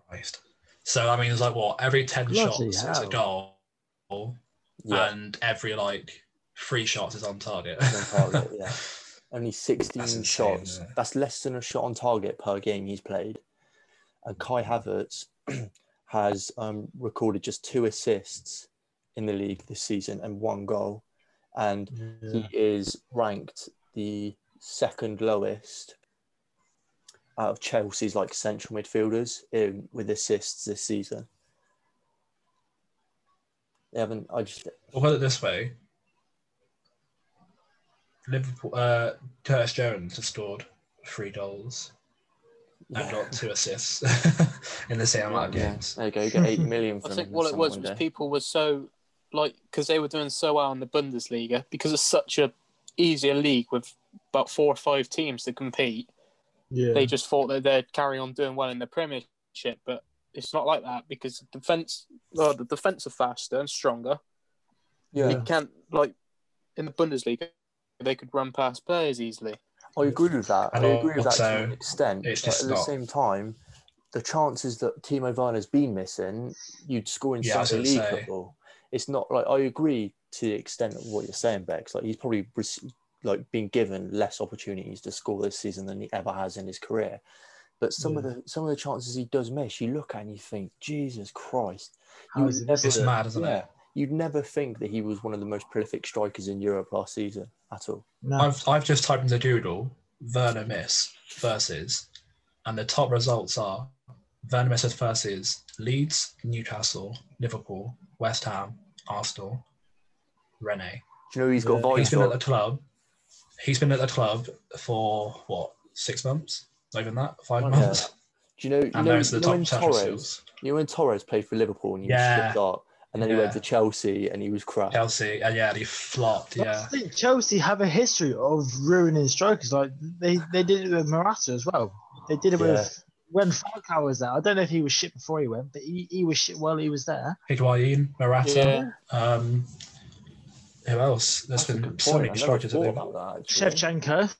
Christ. So I mean, it's like what, every 10 shots is a goal, yeah. And every 3 shots is on target. Yeah. Only 16 shots. Yeah. That's less than a shot on target per game he's played. And Kai Havertz has recorded just 2 assists in the league this season and 1 goal. And he is ranked the 2nd lowest out of Chelsea's central midfielders with assists this season. They haven't. I'll put it this way: Liverpool. Curtis Jones has scored 3 goals and got 2 assists in the same amount of games. There you go. You get 8 million. I think what it was people were so because they were doing so well in the Bundesliga, because it's such a easier league with about 4 or 5 teams to compete. Yeah. They just thought that they'd carry on doing well in the Premiership, but it's not like that because the defence are faster and stronger. Yeah, you can't in the Bundesliga they could run past players easily. I agree with that. I agree with that to an extent, but at the same time, the chances that Timo Werner's been missing, you'd score in Sunday league football. It's not I agree to the extent of what you're saying, Bex. He's probably been given less opportunities to score this season than he ever has in his career, but some of the chances he does miss, you look at and you think, Jesus Christ, it's mad, isn't it? You'd never think that he was one of the most prolific strikers in Europe last season at all. No. I've just typed into Google Werner miss versus, and the top results are Werner misses versus Leeds, Newcastle, Liverpool, West Ham, Arsenal, Rennes. Do you know he's got a voice? He's been at the club. He's been at the club for, 6 months? Not even that? 5 months? Yeah. Do you know... And those are the top central skills. You know when Torres played for Liverpool and he was flipped up, and then he went to Chelsea and he was crap. Chelsea, and he flopped, I think Chelsea have a history of ruining strikers. They did it with Morata as well. They did it with... When Falcao was there, I don't know if he was shit before he went, but he was shit while he was there. Higuain, Morata... Yeah. Who else? That's been so many strikers at them. Shevchenko,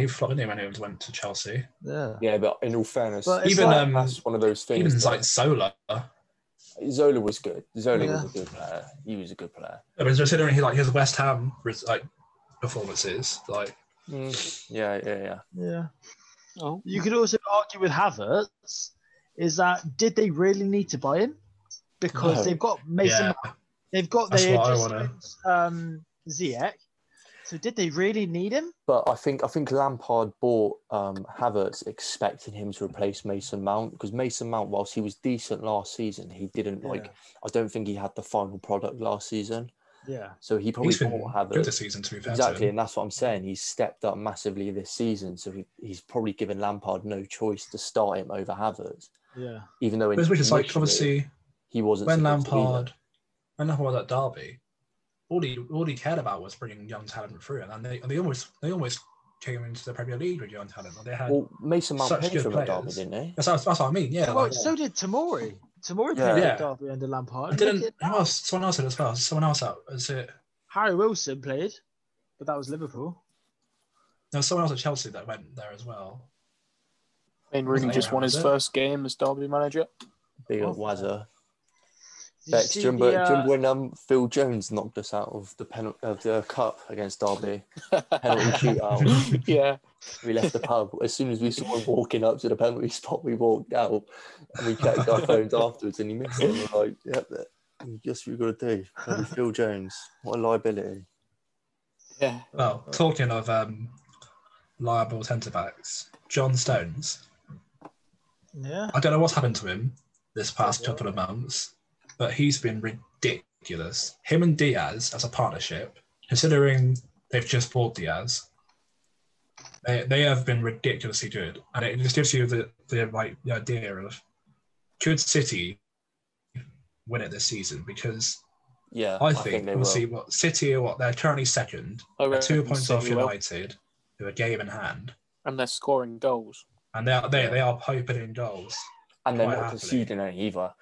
he flopped in him when he went to Chelsea. Yeah, but in all fairness, even that's one of those things. Even Zola was good. Zola was a good player. He was a good player. I mean, considering his West Ham performances, yeah. Oh. You could also argue with Havertz is that did they really need to buy him? Because they've got Mason. Yeah. They've got Ziyech. So did they really need him? But I think Lampard bought Havertz expecting him to replace Mason Mount, because Mason Mount, whilst he was decent last season, he didn't I don't think he had the final product last season. Yeah. So he probably bought Havertz. Good this season, to be fair. Exactly, and that's what I'm saying. He's stepped up massively this season, so he's probably given Lampard no choice to start him over Havertz. Yeah. Even though obviously he wasn't. When Lampard. I know about that derby. All he cared about was bringing young talent through, and they almost came into the Premier League with young talent. They had Mason Mount played for the derby, didn't they? That's what I mean. Yeah. Well, so did Tomori. Tomori played the derby under Lampard. Someone else did as well. Someone else out. Is it Harry Wilson played? But that was Liverpool. There was someone else at Chelsea that went there as well. Wayne Rooney just won his first game as derby manager. Big wazzer. Bex, do you remember when Phil Jones knocked us out of the cup against Derby? Penalty shootout. Yeah. We left the pub. As soon as we saw him walking up to the penalty spot, we walked out and we checked our phones afterwards and he missed it. And we're like, guess what we've got to do. And Phil Jones, what a liability. Yeah. Well, talking of liable centre-backs, John Stones. Yeah. I don't know what's happened to him this past couple of months, but he's been ridiculous. Him and Diaz as a partnership, considering they've just bought Diaz, they have been ridiculously good. And it just gives you the idea of could City win it this season, because I think we'll see what City are. What they're currently second, 2 points off United, who are game in hand, and they're scoring goals, and they are piping in goals, and they're not conceding any either.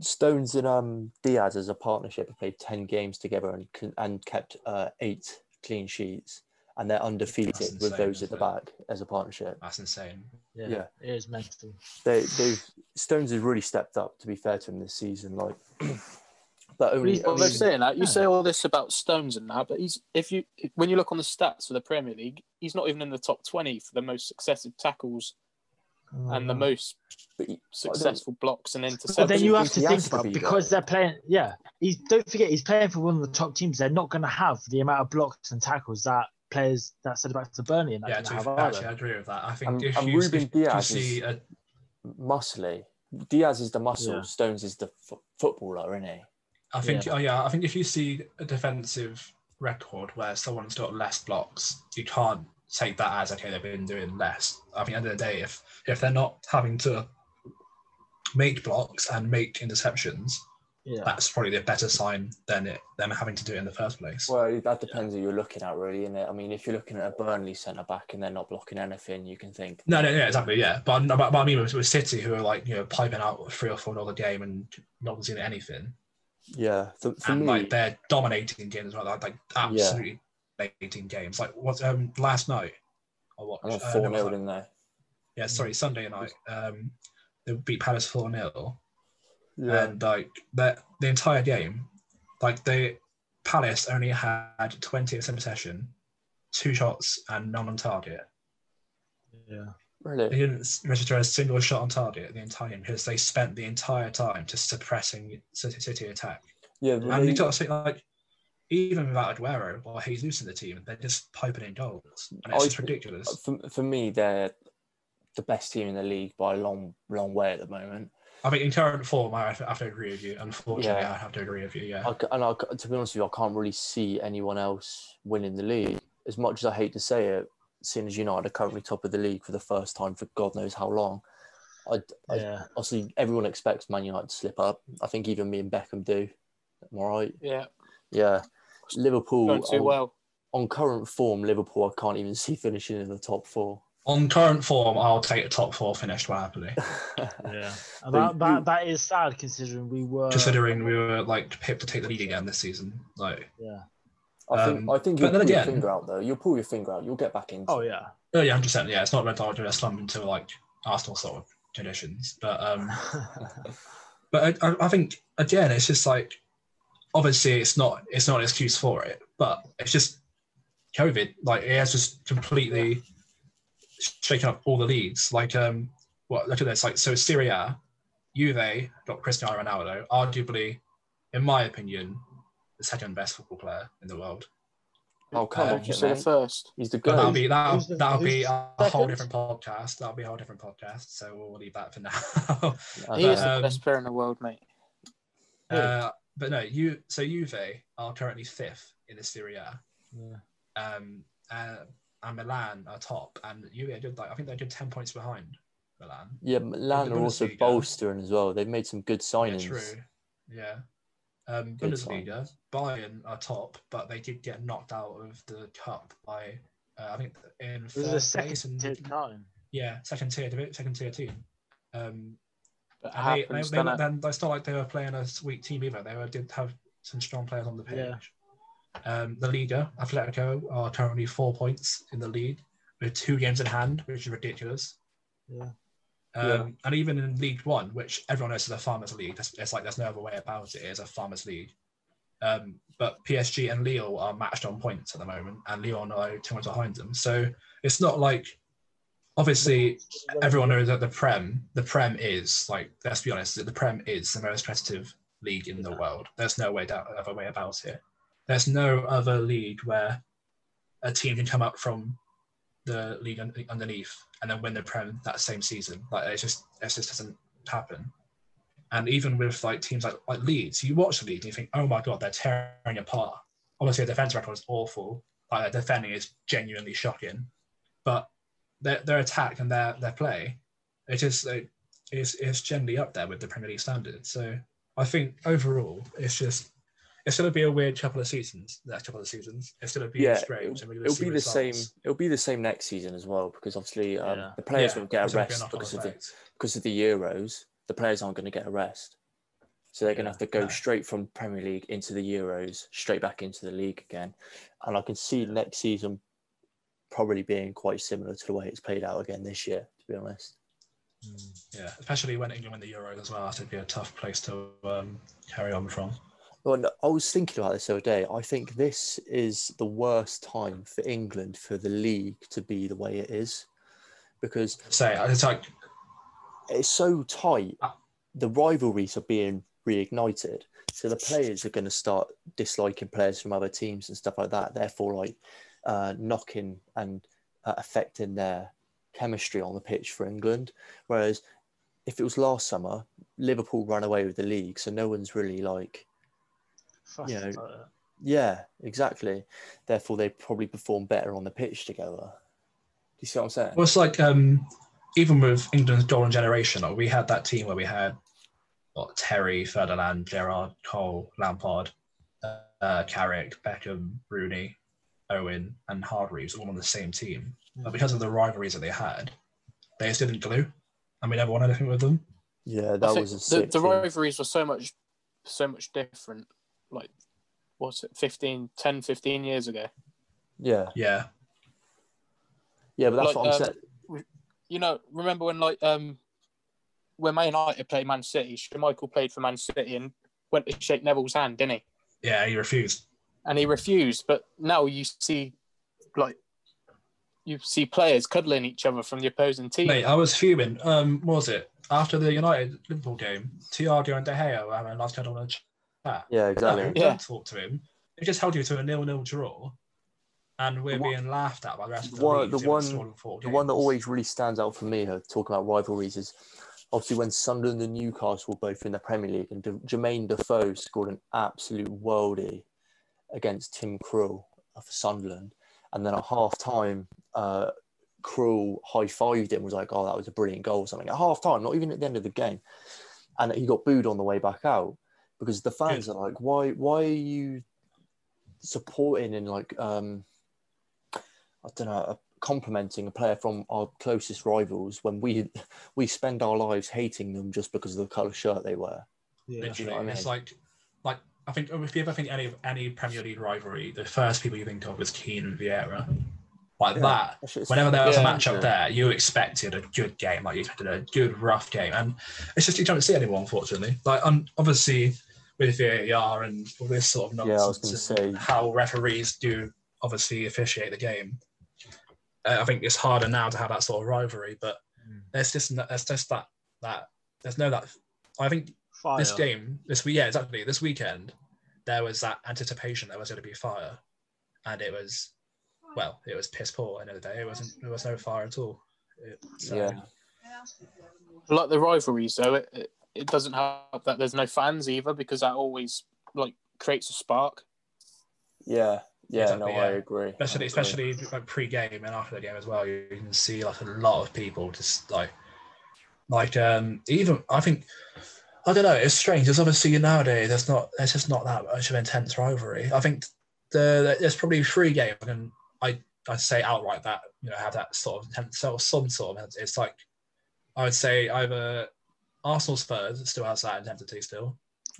Stones and Diaz as a partnership have played 10 games together and kept 8 clean sheets, and they're undefeated with those at the back as a partnership. That's insane. Yeah. It is mental. Stones has really stepped up, to be fair to him, this season. Like, but they're saying that you say all this about Stones and that, but when you look on the stats for the Premier League, he's not even in the top 20 for the most successive tackles and the most successful blocks and interceptions. But then you have to think about because they're playing. Yeah, don't forget he's playing for one of the top teams. They're not going to have the amount of blocks and tackles that players that said about to Burnley. And actually, I agree with that. I think Ruben Diaz is muscly. Diaz is the muscle. Yeah. Stones is the footballer, isn't he? I think. I think if you see a defensive record where someone's got less blocks, you can't take that as, okay, they've been doing less. I mean, at the end of the day, if they're not having to make blocks and make interceptions, that's probably a better sign than them having to do it in the first place. Well, that depends who you're looking at, really, innit? I mean, if you're looking at a Burnley centre-back and they're not blocking anything, you can think... No, exactly, yeah. But I mean, with City, who are, like, you know, piping out 3 or 4 all the game and not losing anything. Yeah. For me, they're dominating games as well. Like, absolutely... Yeah. 18 games. Like, what last night I watched 4-0 in there. Yeah, sorry, Sunday night. They beat Palace 4-0. Yeah. And like the entire game, like Palace only had 20% possession, 2 shots and none on target. Yeah. Really? They didn't register a single shot on target the entire game because they spent the entire time just suppressing City attack. Yeah, really? And you got to say, like, even without Aguero or Jesus in the team, they're just piping in goals. And it's just ridiculous. For me, they're the best team in the league by a long, long way at the moment. I mean, in current form, I have to agree with you. Unfortunately, I have to agree with you, yeah. To be honest with you, I can't really see anyone else winning the league. As much as I hate to say it, seeing as United are currently top of the league for the first time for God knows how long, obviously everyone expects Man United to slip up. I think even me and Beckham do. Am I right? Yeah. Yeah. Liverpool on current form, Liverpool I can't even see finishing in the top 4. On current form, I'll take a top 4 finish to happily. Yeah, that is sad considering we were like pipped to take the league again this season. Like, yeah, I think you'll pull your finger out though. You'll pull your finger out. You'll get back in. Oh yeah, 100%. Yeah, it's not meant to do a slump into like Arsenal sort of traditions, but I think again it's just like. Obviously, it's not an excuse for it, but it's just COVID. Like, it has just completely shaken up all the leagues. Like, look at this. Like, so Serie A, Juve got Cristiano Ronaldo, arguably, in my opinion, the second best football player in the world. Oh, come on! You say the first. He's the goat. That'll be a whole different podcast. So we'll leave that for now. He is the best player in the world, mate. But no, Juve are currently 5th in the Serie A, and Milan are top, and Juve I think they're 10 points behind Milan. Yeah, Milan are also bolstering as well. They've made some good signings. Yeah, true. Yeah, Bundesliga, Bayern are top, but they did get knocked out of the cup by I think in second tier. Yeah, second tier team. It's not like they were playing a weak team either. They did have some strong players on the pitch. Yeah. The Liga, Atletico are currently 4 points in the league with 2 games in hand, which is ridiculous. Yeah. And even in League One, which everyone knows is a farmers' league, it's like there's no other way about it. It's a farmers' league. But PSG and Lille are matched on points at the moment, and Lyon are 2 points behind them. So it's not like. Obviously, everyone knows that the Prem is, like, let's be honest, the Prem is the most competitive league in the world. There's no other way about it. There's no other league where a team can come up from the league underneath and then win the Prem that same season. Like, it just doesn't happen. And even with, like, teams like Leeds, you watch Leeds and you think, oh my God, they're tearing apart. Obviously, their defence record is awful. Like, their defending is genuinely shocking. But their attack and their play, it's generally up there with the Premier League standard. So I think overall, it's just it's going to be a weird couple of seasons. It's going to be strange. It'll be the same. It'll be the same next season as well, because obviously the players won't get a rest because of the Euros. The players aren't going to get a rest, so they're going to have to go straight from Premier League into the Euros, straight back into the league again. And I can see next season probably being quite similar to the way it's played out again this year, to be honest. Yeah, especially when England win the Euros as well. I think it'd be a tough place to carry on from. Well, I was thinking about this the other day. I think this is the worst time for England for the league to be the way it is, because it's like it's so tight. The rivalries are being reignited, so the players are going to start disliking players from other teams and stuff like that. Therefore, like knocking and affecting their chemistry on the pitch for England. Whereas if it was last summer, Liverpool ran away with the league, so no one's really like, you know, yeah, exactly. Therefore, they probably perform better on the pitch together. Do you see what I'm saying? Well, it's like even with England's golden generation, like, we had that team where we had Terry, Ferdinand, Gerrard, Cole, Lampard, Carrick, Beckham, Rooney, Owen, and Hargreaves all on the same team. But because of the rivalries that they had, they just didn't glue, and we never won anything with them. Yeah, that was a sick the rivalries were so much different. Like, what's it, 10, 15 years ago? Yeah, yeah, yeah. But that's like, what I'm saying. You know, remember when like when Man United played Man City, Schmeichel played for Man City and went to shake Neville's hand, didn't he? Yeah, he refused. And he refused, but now you see, like, players cuddling each other from the opposing team. Mate, I was fuming. What was it? After the United-Liverpool game, Thiago and De Gea were having a nice cuddle on a chat. Yeah, exactly. No, don't talk to him. It just held you to a 0-0 draw, and we're being laughed at by the rest of the one that always really stands out for me, talking about rivalries, is obviously when Sunderland and Newcastle were both in the Premier League, and Jermaine Defoe scored an absolute worldie against Tim Krul for Sunderland. And then at half-time, Krul high-fived him, was like, oh, that was a brilliant goal or something. At half-time, not even at the end of the game. And he got booed on the way back out because the fans are like, why are you supporting and, like, I don't know, complimenting a player from our closest rivals when we spend our lives hating them just because of the colour shirt they wear? Yeah. Literally, you know what I mean? It's like, I think if you ever think any Premier League rivalry, the first people you think of was Keane and Vieira. Like that, whenever there was a match up there, you expected a good game. Like you expected a good rough game, and it's just you don't see anyone, unfortunately. Like obviously with VAR and all this sort of nonsense, how referees do obviously officiate the game. I think it's harder now to have that sort of rivalry, but I think. Fire. This weekend, there was that anticipation that was going to be fire, and it was piss poor. At the end of the day, there was no fire at all. Like the rivalries, though, it doesn't help that there's no fans either, because that always like creates a spark. Yeah, yeah, exactly, I agree. Especially like pre-game and after the game as well, you can see like a lot of people just even I think. I don't know. It's strange. There's obviously nowadays there's just not that much of intense rivalry. I think there's probably three games I'd say outright that have that sort of intense or some sort of. It's like I would say either Arsenal Spurs still has that intensity still.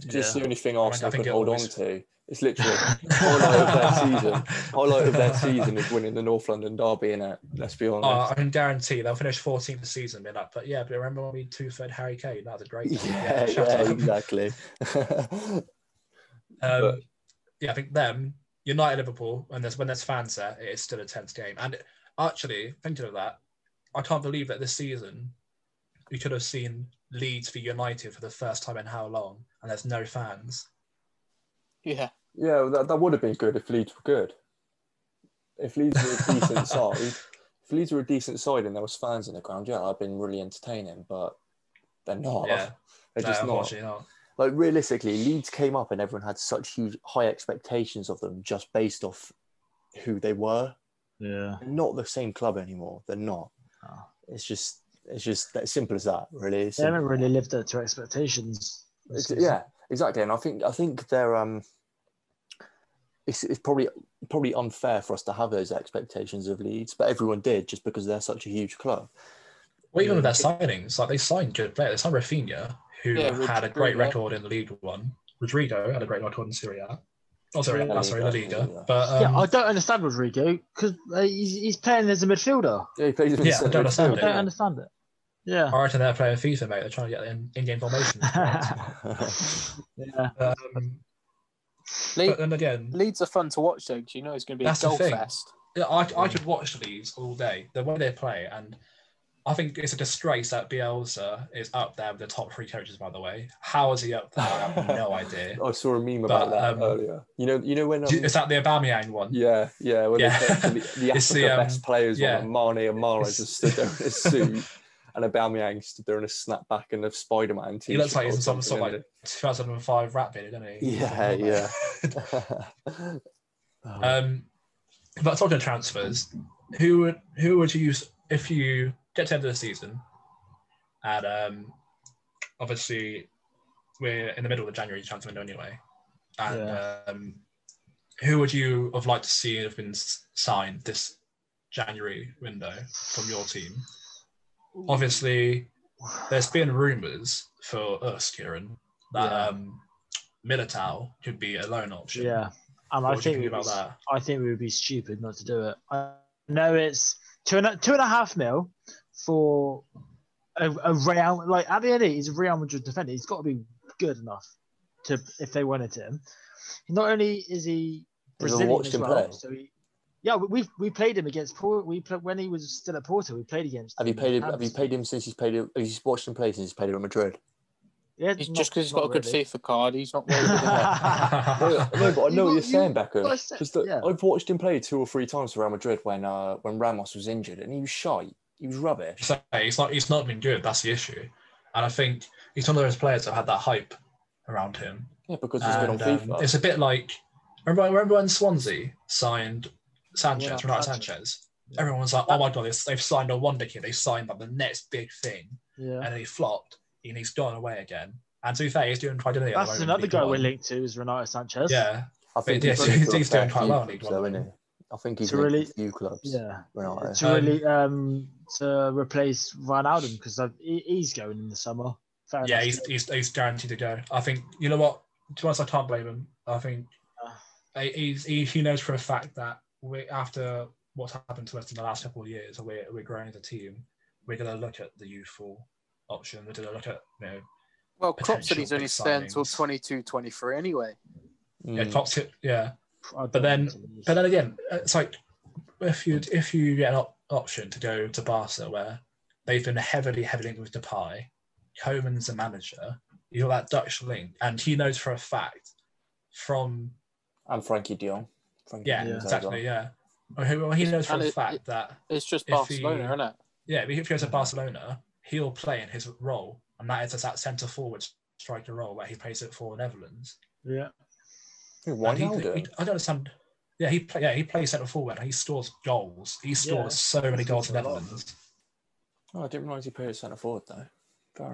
Just the only thing Arsenal can hold on to. It's literally highlight of their season. Highlight of their season is winning the North London derby, innit? Let's be honest. I can guarantee they'll finish 14th this season. But remember when we 2-3 Harry Kane? That was a great game. Yeah, exactly. I think them, United, Liverpool, and when there's fans there, it's still a tense game. And actually, thinking of that, I can't believe that this season we could have seen Leeds for United for the first time in how long, and there's no fans. Yeah. Yeah, that would have been good if Leeds were good. If Leeds were a decent side, and there was fans in the ground, yeah, that'd been really entertaining. But they're not. Yeah. They're just not. Like realistically, Leeds came up and everyone had such huge high expectations of them just based off who they were. Yeah. They're not the same club anymore. They're not. Oh. It's just as simple as that. Really, they haven't really lived up to expectations. It's, yeah. Exactly, and I think they're it's probably unfair for us to have those expectations of Leeds, but everyone did just because they're such a huge club. Well, even with their signings, like they signed good players. They signed Rafinha, who had a great record in League One. Rodrigo had a great record in Serie A. La Liga. But, I don't understand Rodrigo because he's playing as a midfielder. Yeah, he plays as a midfielder. I don't understand it. Yeah. All right, and they're playing FIFA, mate. They're trying to get the in-game formation. Yeah. But then again, Leeds are fun to watch though, because you know it's going to be a goal fest. Yeah, I could watch Leeds all day. The way they play, and I think it's a disgrace that Bielsa is up there with the top three coaches. By the way, how is he up there? I have no idea. I saw a meme about that earlier. You know when is that the Aubameyang one? Yeah. The Africa best players one, Mane and Mara just stood there in a suit. And Aubameyang stood there in a snapback and a Spider-Man t-shirt. He looks like he's in some sort of like 2005 rap video, doesn't he? Yeah. But talking of transfers, who would you use if you get to the end of the season? And obviously, we're in the middle of the January transfer window anyway. And who would you have liked to see have been signed this January window from your team? Obviously, there's been rumours for us, Kieran, that Militao could be a loan option. Yeah, and I think we would be stupid not to do it. I know it's £2.5 million for a Real. Like at the end, he's a Real Madrid defender. He's got to be good enough to if they wanted him. Not only is he Brazilian as well, so he. Yeah, we played him against Porto. When he was still at Porto, we played against him. Have you played him since he's played? Have you watched him play since he's played at Madrid? Yeah, just because he's got a good FIFA card, he's not really good at that. No, but I know what you're saying, Beckham. I've watched him play 2 or 3 times for Real Madrid when Ramos was injured, and he was shite. He was rubbish. He's not been good. That's the issue. And I think he's one of those players that had that hype around him. Yeah, because he's good on FIFA. It's a bit like... Remember when Swansea signed... Sanchez. Everyone was like, oh my God, they've signed a wonder kid. They signed like the next big thing. Yeah. And then he flopped and he's gone away again. And to be fair, he's doing quite well. That's another guy we're linked to is Renato Sanchez. Yeah. I think he's doing quite well in League One. I think he's really a few clubs. Yeah. To replace Wijnaldum because he's going in the summer. Yeah, he's guaranteed to go. I think, you know what? To be honest, I can't blame him. I think he knows for a fact that after what's happened to us in the last couple of years, we're growing as a team. We're going to look at the youthful option. We're going to look at, well, Klopp said he's only staying until 22, 23 anyway. Yeah, But then again, it's like if you get an option to go to Barca, where they've been heavily linked with Depay, Koeman's the manager. You got that Dutch link, and he knows for a fact from and Frankie de Jong. Yeah, exactly. Yeah, well, he knows for a fact that it's just Barcelona, isn't it? Yeah, if he goes to Barcelona, he'll play in his role, and that is that centre forward striker role where he plays it for Netherlands. Yeah, why not? I don't understand. Yeah, he plays centre forward. And he scores goals. He scores so many goals in Netherlands. Oh, I didn't realise he played centre forward though.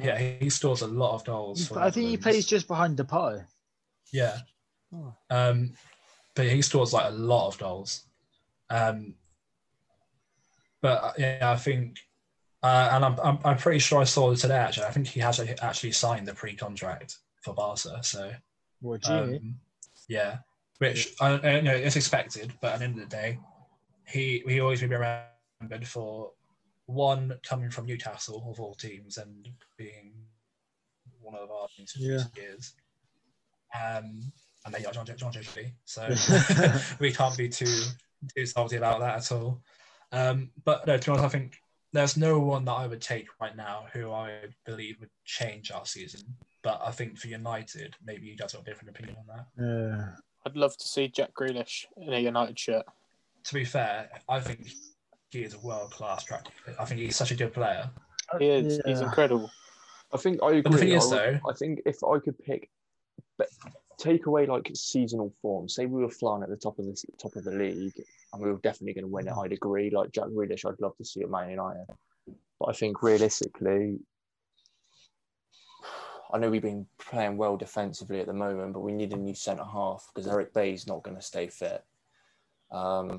Yeah, he scores a lot of goals. I think he plays just behind Depay. Yeah. But he scores like a lot of goals. I think, and I'm pretty sure I saw it today. Actually, I think he has actually signed the pre-contract for Barca. So, which it's expected. But at the end of the day, he always will be remembered for one coming from Newcastle of all teams and being one of our teams for 6 years. And they got John Joshua, so we can't be too salty about that at all. But no, to be honest, I think there's no one that I would take right now who I believe would change our season. But I think for United, maybe you guys have a different opinion on that. Yeah. I'd love to see Jack Grealish in a United shirt. To be fair, I think he is a world-class track. I think he's such a good player. He is. Yeah. He's incredible. I think I agree. But the thing is, though, I think if I could pick... Take away like seasonal form. Say we were flying at the top of the league, and we were definitely going to win it. I'd agree. Like Jack Grealish, I'd love to see at Man United, but I think realistically, I know we've been playing well defensively at the moment, but we need a new centre-half because Eric Bay's not going to stay fit. I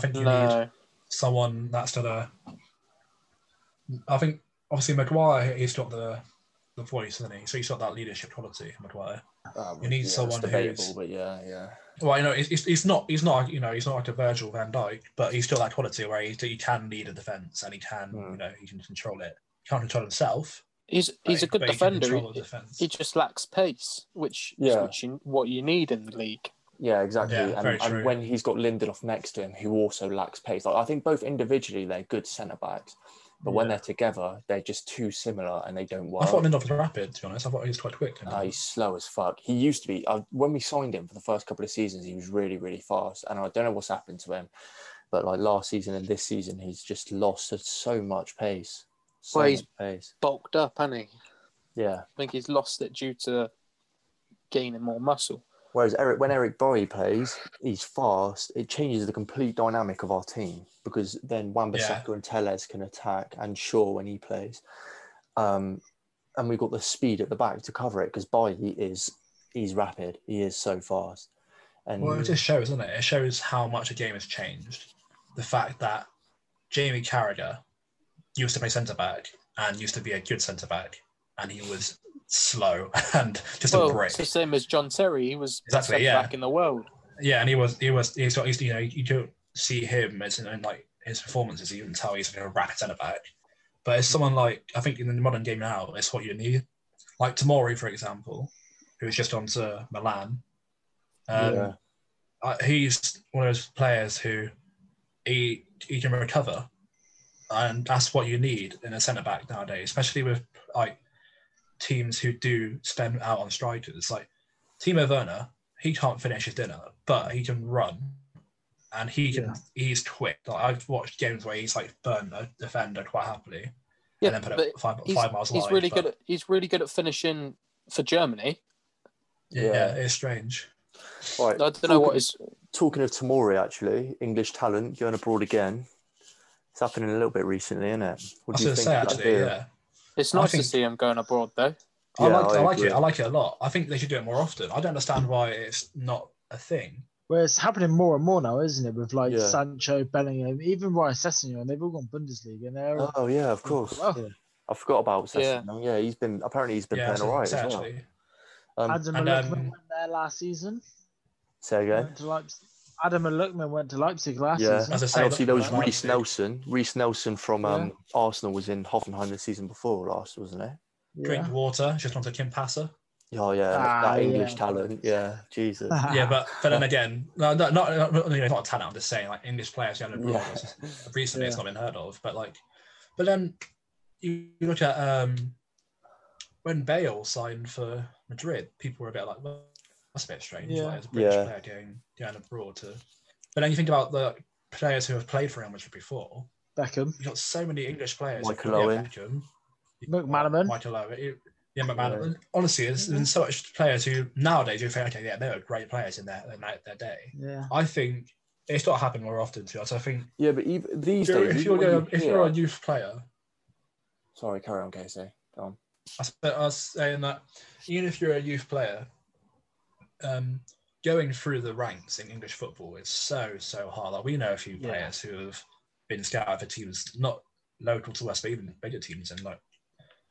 think you need someone that's to the... I think, obviously, Maguire, he's got the voice, isn't he? So he's got that leadership quality, Maguire. You need someone who's... But yeah. Well, you know, he's not, you know, he's not like a Virgil van Dijk, but he's still that quality where he can lead a defence and he can, you know, he can control it. He can't control himself. He's a good defender. He just lacks pace, which you need in the league. Yeah, exactly. Yeah, and when he's got Lindelof next to him, who also lacks pace. Like, I think both individually they're good centre backs, but when they're together, they're just too similar and they don't work. I thought Lindelof was rapid, to be honest. I thought he was quite quick. He's slow as fuck. He used to be. When we signed him for the first couple of seasons, he was really, really fast, and I don't know what's happened to him. But like last season and this season, he's just lost so much pace. Well, he's bulked up, hasn't he? Yeah. I think he's lost it due to gaining more muscle. Whereas when Eric Boye plays, he's fast. It changes the complete dynamic of our team because then Wan-Bissaka and Telles can attack, and Shaw when he plays. And we've got the speed at the back to cover it because Boye he's rapid. He is so fast. And well, it just shows, doesn't it? It shows how much the game has changed. The fact that Jamie Carragher used to play centre-back and used to be a good centre-back, and he was slow and just a brick. It's the same as John Terry. He was exactly centre-back in the world. Yeah, and he's you know, you don't see him as in like his performances. You can tell he's a rapid centre-back. But it's someone like, I think in the modern game now, it's what you need. Like Tomori, for example, who's just on to Milan. He's one of those players who he can recover. And that's what you need in a centre-back nowadays, especially with like teams who do spend out on strikers. Like Timo Werner, he can't finish his dinner, but he can run and he can. He's quick. Like, I've watched games where he's like burned a defender quite happily and then put it five miles wide. He's really good at finishing for Germany. Yeah. It's strange. Right. I don't know what is... Talking of Tomori, actually, English talent going abroad again. It's happening a little bit recently, isn't it? What do you think? It's nice to see him going abroad, though. I like it. I like it a lot. I think they should do it more often. I don't understand why it's not a thing. Well, it's happening more and more now, isn't it? With like Sancho, Bellingham, even Ryan Sessegnon, and they've all gone Bundesliga. And they're of course. Well. Yeah. I forgot about Sessegnon. Yeah, he's been playing all right as well. Adam O'Loughlin went there last season. Say again. Adam O'Loughlin went to Leipzig last season. As I say, and obviously there was Reiss Nelson. Reiss Nelson from Arsenal was in Hoffenheim the season before last, wasn't it? Yeah. Drink water, just onto Kim Passer. Oh, yeah, that English talent. Yeah, Jesus. Yeah, but then again, not a talent, I'm just saying, like English players recently it's not been heard of. But like, but then you look at when Bale signed for Madrid, people were a bit like, well, that's a bit strange. Yeah. Like, as a British player going down abroad to... But then you think about the players who have played for Real Madrid before. Beckham. You've got so many English players. Michael Owen. McManaman. Michael Owen. Yeah, McManaman. Yeah. Honestly, there's been so much players who nowadays you think, okay, yeah, they were great players in their day. Yeah. I think it's not happened more often to us. I think... Yeah, but even these days... If you're a youth player... Sorry, carry on, Casey. Go on. I was saying that even if you're a youth player... going through the ranks in English football is so hard. Like, we know a few players who have been scouted for teams not local to us, but even bigger teams. And like,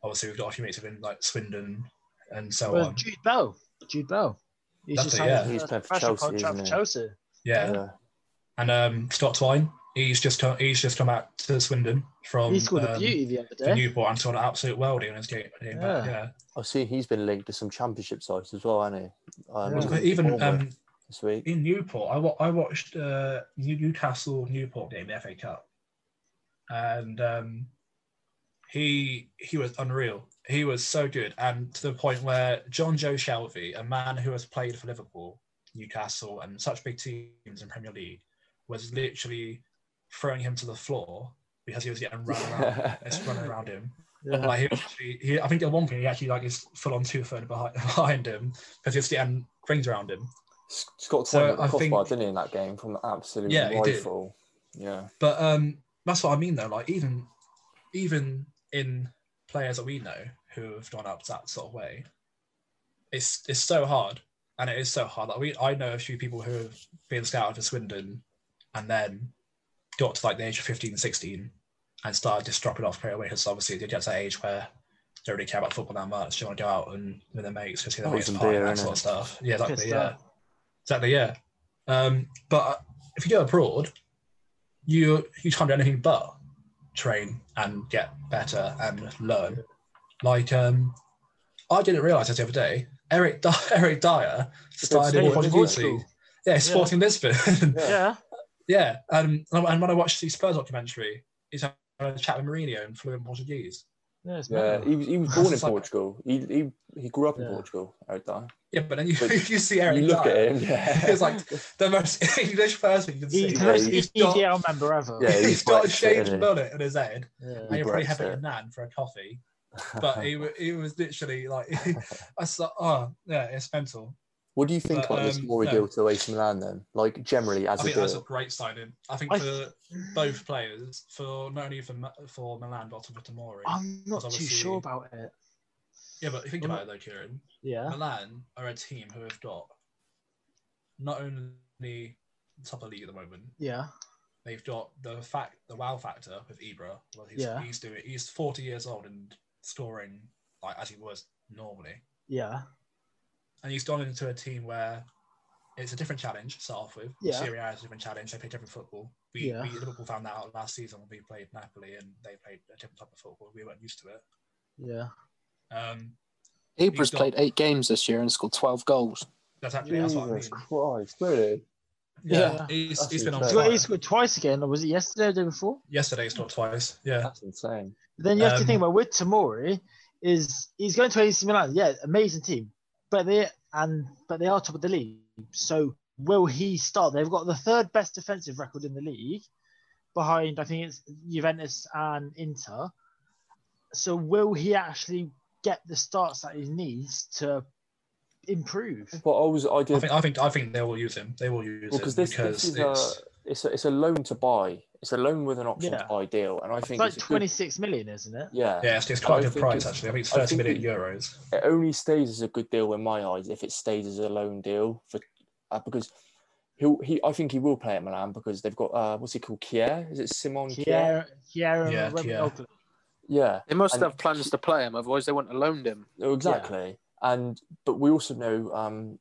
obviously, we've got a few mates in like Swindon and so on. Jude Bell. He's playing for Chelsea. Yeah. And Scott Twine. He's just come out to Swindon from... He scored a beauty the other day. The Newport and scored an absolute worldie on his game back. Yeah. I see he's been linked to some championship sides as well, hasn't he? Even this week. In Newport, I watched Newcastle-Newport game, the FA Cup. And he was unreal. He was so good. And to the point where John Joe Shelby, a man who has played for Liverpool, Newcastle, and such big teams in Premier League, was literally... throwing him to the floor because he was getting run around him. Yeah. Like I think at one point he actually like is full on two-thirds behind him because he was getting rings around him. Scott Turner crossbar, didn't he, in that game from the absolute rifle. Yeah. But that's what I mean though. Like even in players that we know who have gone up that sort of way. It's so hard, and it is so hard. Like I know a few people who have been scouted for Swindon and then got to like the age of 15, 16 and started just dropping off straight away because obviously they get to that age where they don't really care about football that much. They want to go out and with their mates go see their mates party and that sort of stuff. Yeah, exactly, yeah. Exactly, yeah. But if you go abroad, you can't do anything but train and get better and learn. Like, I didn't realise this the other day. Eric Dyer started in Portuguese league. Yeah, Sporting Lisbon. Yeah. Yeah. And when I watched the Spurs documentary, he's had a chat with Mourinho and flew in Portuguese. Yeah, he was born in Portugal. He grew up in Portugal, Eric Dyer. Yeah, but then you see Eric Dyer. You look at him, yeah. He's like the most English person you can see. He's the most EDL member ever. Yeah, he's got a shaved bullet in his head. Yeah. And you're probably having a nan for a coffee. But he was literally like, I saw, it's mental. What do you think about this Mori deal to AC Milan then? Like generally, as I think that's a great signing. I think for both players, for not only for Milan but also for Tomori. I'm not too sure about it. Yeah, but think about it though, Kieran. Yeah, Milan are a team who have got not only top of the league at the moment. Yeah, they've got the wow factor with Ibra. Well, he's 40 years old and scoring like as he was normally. Yeah. And he's gone into a team where it's a different challenge to start off with. Yeah. Serie A is a different challenge. They play different football. We Liverpool found that out last season when we played Napoli and they played a different type of football. We weren't used to it. Yeah. Ibra's played 8 games this year and scored 12 goals. That's what I mean. Christ, really? Yeah. He's been on fire. He scored twice again, or was it yesterday or the day before? Yesterday he scored twice, yeah. That's insane. But then you have to think about with Tomori, he's going to AC Milan. Yeah, amazing team. But they are top of the league. So will he start? They've got the third best defensive record in the league, behind I think it's Juventus and Inter. So will he actually get the starts that he needs to improve? Well, I think they will use him. They will use him because it's a loan to buy. It's a loan with an option to buy deal, and I think it's like 26 million, isn't it? Yeah, yeah, it's quite a good price actually. I think it's 30 million euros. It only stays as a good deal in my eyes if it stays as a loan deal for because I think he will play at Milan because they've got what's he called? Kjær? Is it Simon Kjær? Kjær. Yeah, they must have plans to play him, otherwise they wouldn't have loaned him. Oh, exactly. Yeah. But we also know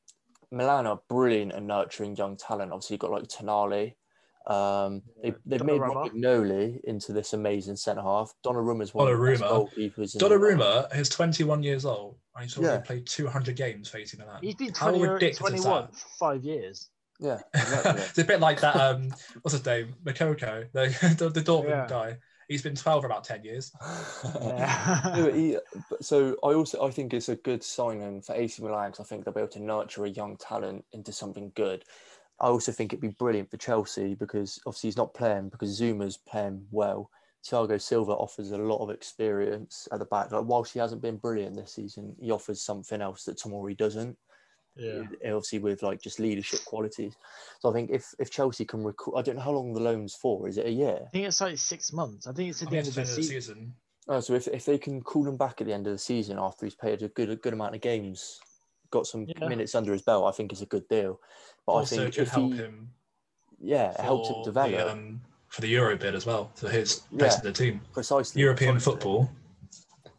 Milan are brilliant at nurturing young talent. Obviously, you've got like Tonali. They've made Robert Noli into this amazing centre half. Donnarumma's one of the best goalkeepers. Donnarumma is 21 years old and he's already played 200 games for AC Milan. He's been 21 for 5 years. Yeah, exactly. It's a bit like that. What's his name? Makoko, the Dortmund guy. He's been 12 for about 10 years. So I think it's a good signing for AC Milan because I think they'll be able to nurture a young talent into something good. I also think it'd be brilliant for Chelsea because obviously he's not playing because Zuma's playing well. Thiago Silva offers a lot of experience at the back. Like whilst he hasn't been brilliant this season, he offers something else that Tomori doesn't. Yeah. Obviously with like just leadership qualities. So I think if Chelsea can I don't know how long the loan's for. Is it a year? I think it's like 6 months. I think it's at the end of the season. Oh, so if they can call him back at the end of the season after he's played a good amount of games, got some minutes under his belt, I think it's a good deal. But also I think it could help him. Yeah, it helped him develop for the Euro bid as well. So his best of the team, precisely European football.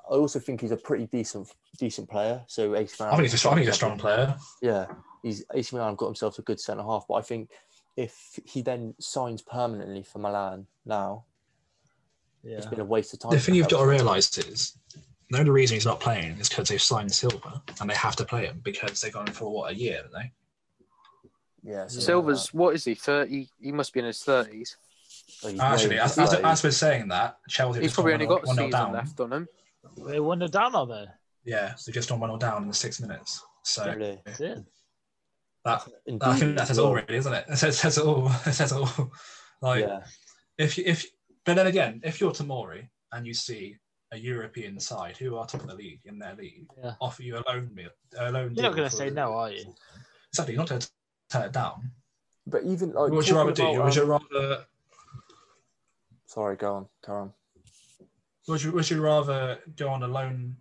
I also think he's a pretty decent player. So AC Milan, I think he's a strong player. Yeah, AC Milan got himself a good centre half. But I think if he then signs permanently for Milan now, it's been a waste of time. The thing you've got to realise is. The only reason he's not playing is because they've signed Silva and they have to play him because they've gone for a year, haven't they? Yeah. Silva's, what is he, 30? He must be in his 30s. Actually, as we're saying that, Chelsea... He's probably only got a season left on him. They're 1-0 down, are they? Yeah, so they've just done 1-0 down in 6 minutes. So... Really? Yeah. I think that says it all, really, isn't it? It says it all. But then again, if you're Tomori and you see... a European side who are top of the league in their league offer you a loan deal. You're not going to say no, are you? Exactly, you're not going to turn it down. But even like, what would you rather do? Would you rather? Sorry, go on. Would you rather go on a loan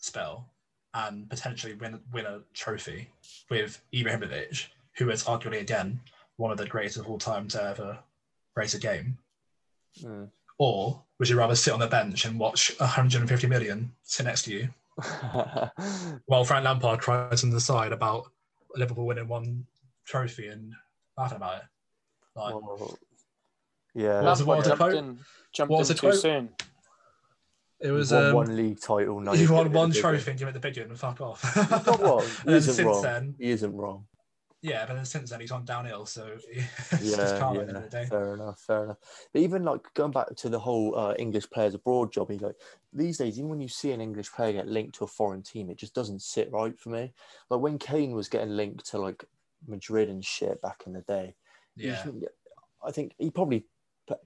spell and potentially win a trophy with Ibrahimovic, who is arguably, again, one of the greatest of all time to ever raise a game? Or would you rather sit on the bench and watch 150 million sit next to you while Frank Lampard cries on the side about Liverpool winning one trophy and laughing about it? Like, well, yeah, Lampard jumped in too soon. It was one league title. No, you won one trophy and you went the big one and fuck off. He isn't wrong. Yeah, but then since then he's gone downhill, so it's just calm at the end of the day. Fair enough. But even like going back to the whole English players abroad job, like these days, even when you see an English player get linked to a foreign team, it just doesn't sit right for me. Like when Kane was getting linked to like Madrid and shit back in the day, I think he probably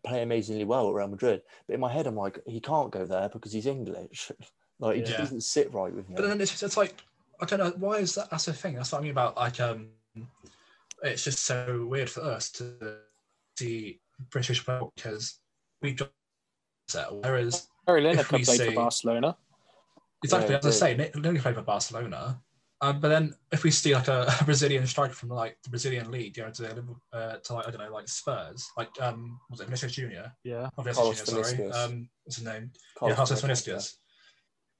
play amazingly well at Real Madrid, but in my head I'm like, he can't go there because he's English. Like, it just doesn't sit right with me. But then it's like, I don't know, why is that? That's the thing. That's what I mean about like, it's just so weird for us to see British players because we've just settled. Whereas Harry Lindelof played for Barcelona. Exactly, yeah, as I say, Lindelof played for Barcelona. But then if we see like a Brazilian striker from like the Brazilian league going to like, I don't know, like Spurs, like was it Vinicius Junior? Yeah, Carlos Vinicius. What's his name? Carlos Vinicius.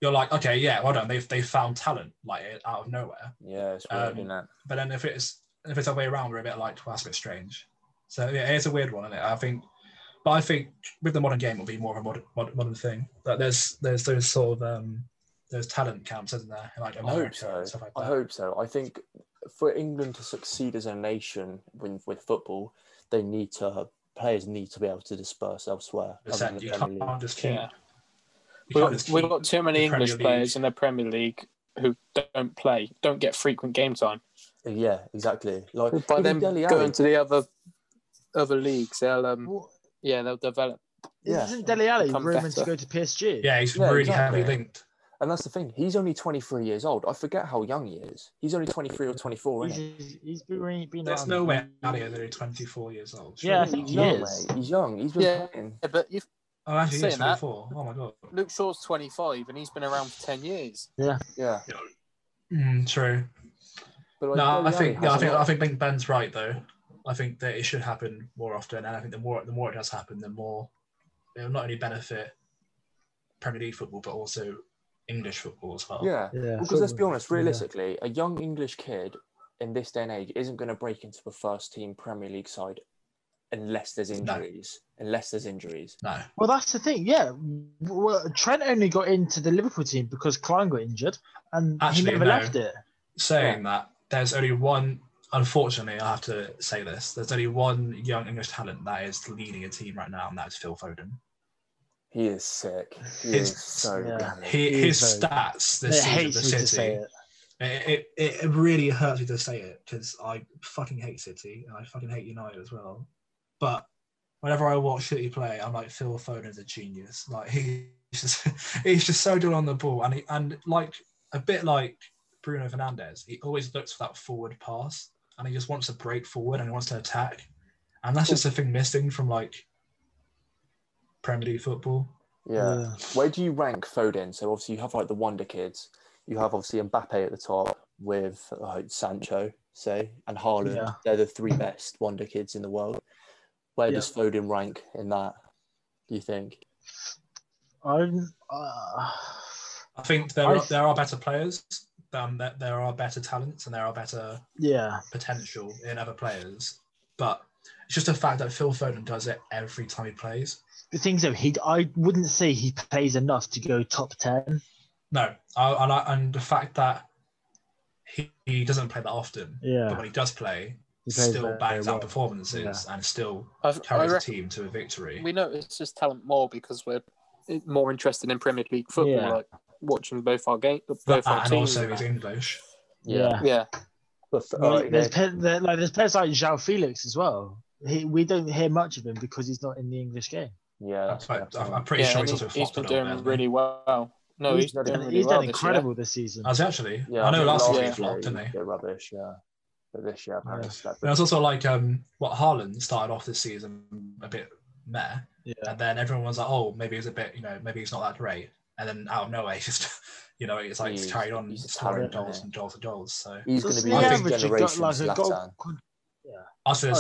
You're like, okay, yeah, well done. They found talent like out of nowhere. Yeah, it's weird, isn't it? But then if it's a way around, we're a bit like, well, that's a bit strange. So yeah, it's a weird one, isn't it? I think with the modern game, it'll be more of a modern thing. But there's those sort of there's talent camps, isn't there? Like America, I hope so. Like I hope so. I think for England to succeed as a nation with football, players need to be able to disperse elsewhere. You can't just keep. Yeah. We've got too many English players in the Premier League who don't get frequent game time. Yeah, exactly. Like by them going to the other leagues, they'll develop. Yeah. Isn't Dele Alli rumored to go to PSG? Yeah, he's really heavily linked. And that's the thing. He's only 23 years old. I forget how young he is. He's only 23 or 24. He's been. There's no way Ali is only 24 years old. Surely. Yeah, I think he is. Mate. He's young. He's been playing. Yeah, but you've. Oh, actually, he's 24. Oh my god. Luke Shaw's 25, and he's been around for 10 years. Yeah. Yeah. True. But like, no, I think Ben's right though. I think that it should happen more often, and I think the more it does happen, the more it will not only benefit Premier League football, but also English football as well. Yeah, yeah, because let's be honest, realistically, a young English kid in this day and age isn't going to break into the first team Premier League side unless there's injuries. No. No. Well, that's the thing, yeah. Well, Trent only got into the Liverpool team because Klein got injured and left it. Saying that, there's only one, unfortunately, I have to say this, there's only one young English talent that is leading a team right now, and that is Phil Foden. He is sick. His stats this season for City. It really hurts me to say it because I fucking hate City and I fucking hate United as well. But whenever I watch City play, I'm like, Phil Foden's a genius. Like he's just so good on the ball, and like a bit like Bruno Fernandes, he always looks for that forward pass and he just wants to break forward and he wants to attack, and that's just the thing missing from like Premier League football. Yeah. Where do you rank Foden? So obviously you have like the wonder kids. You have obviously Mbappe at the top with like Sancho, say, and Haaland. Yeah. They're the three best wonder kids in the world. Where does Foden rank in that, do you think? I think there are better players. There are better talents and there are better potential in other players. But it's just the fact that Phil Foden does it every time he plays. The thing is, I wouldn't say he plays enough to go top 10. No, and the fact that he doesn't play that often, but when he does play, he still bangs out performances and still carries the team to a victory. We notice his talent more because we're more interested in Premier League football, like watching both our games. And also he's English. Yeah. But there's players like João Felix as well. We don't hear much of him because he's not in the English game. Yeah, I'm pretty sure he's been doing really well. No, he's done incredible this season. As actually, I know last year he flopped, didn't he? Rubbish, but this year, there's also like Haaland started off this season a bit meh, and then everyone was like, oh, maybe he's a bit, maybe he's not that great, and then out of nowhere, he just You know, it's like it's carried on, it's scoring goals and goals and goals. So he's going to be a big generation. I was going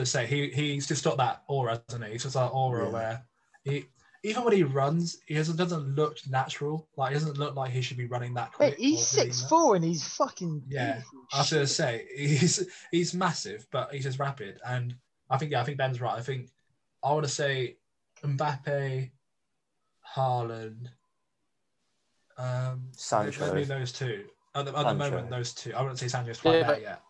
to say, he's just got that aura, hasn't he? He's just that aura where he, even when he runs, he doesn't look natural. Like, he doesn't look like he should be running that quick. Wait, he's 6'4" and he's fucking beautiful. I was going to say he's massive, but he's just rapid. And I think Ben's right. I think I want to say Mbappe, Haaland, Sancho. Maybe those two. At the moment, those two. I wouldn't say Sancho's quite there yet.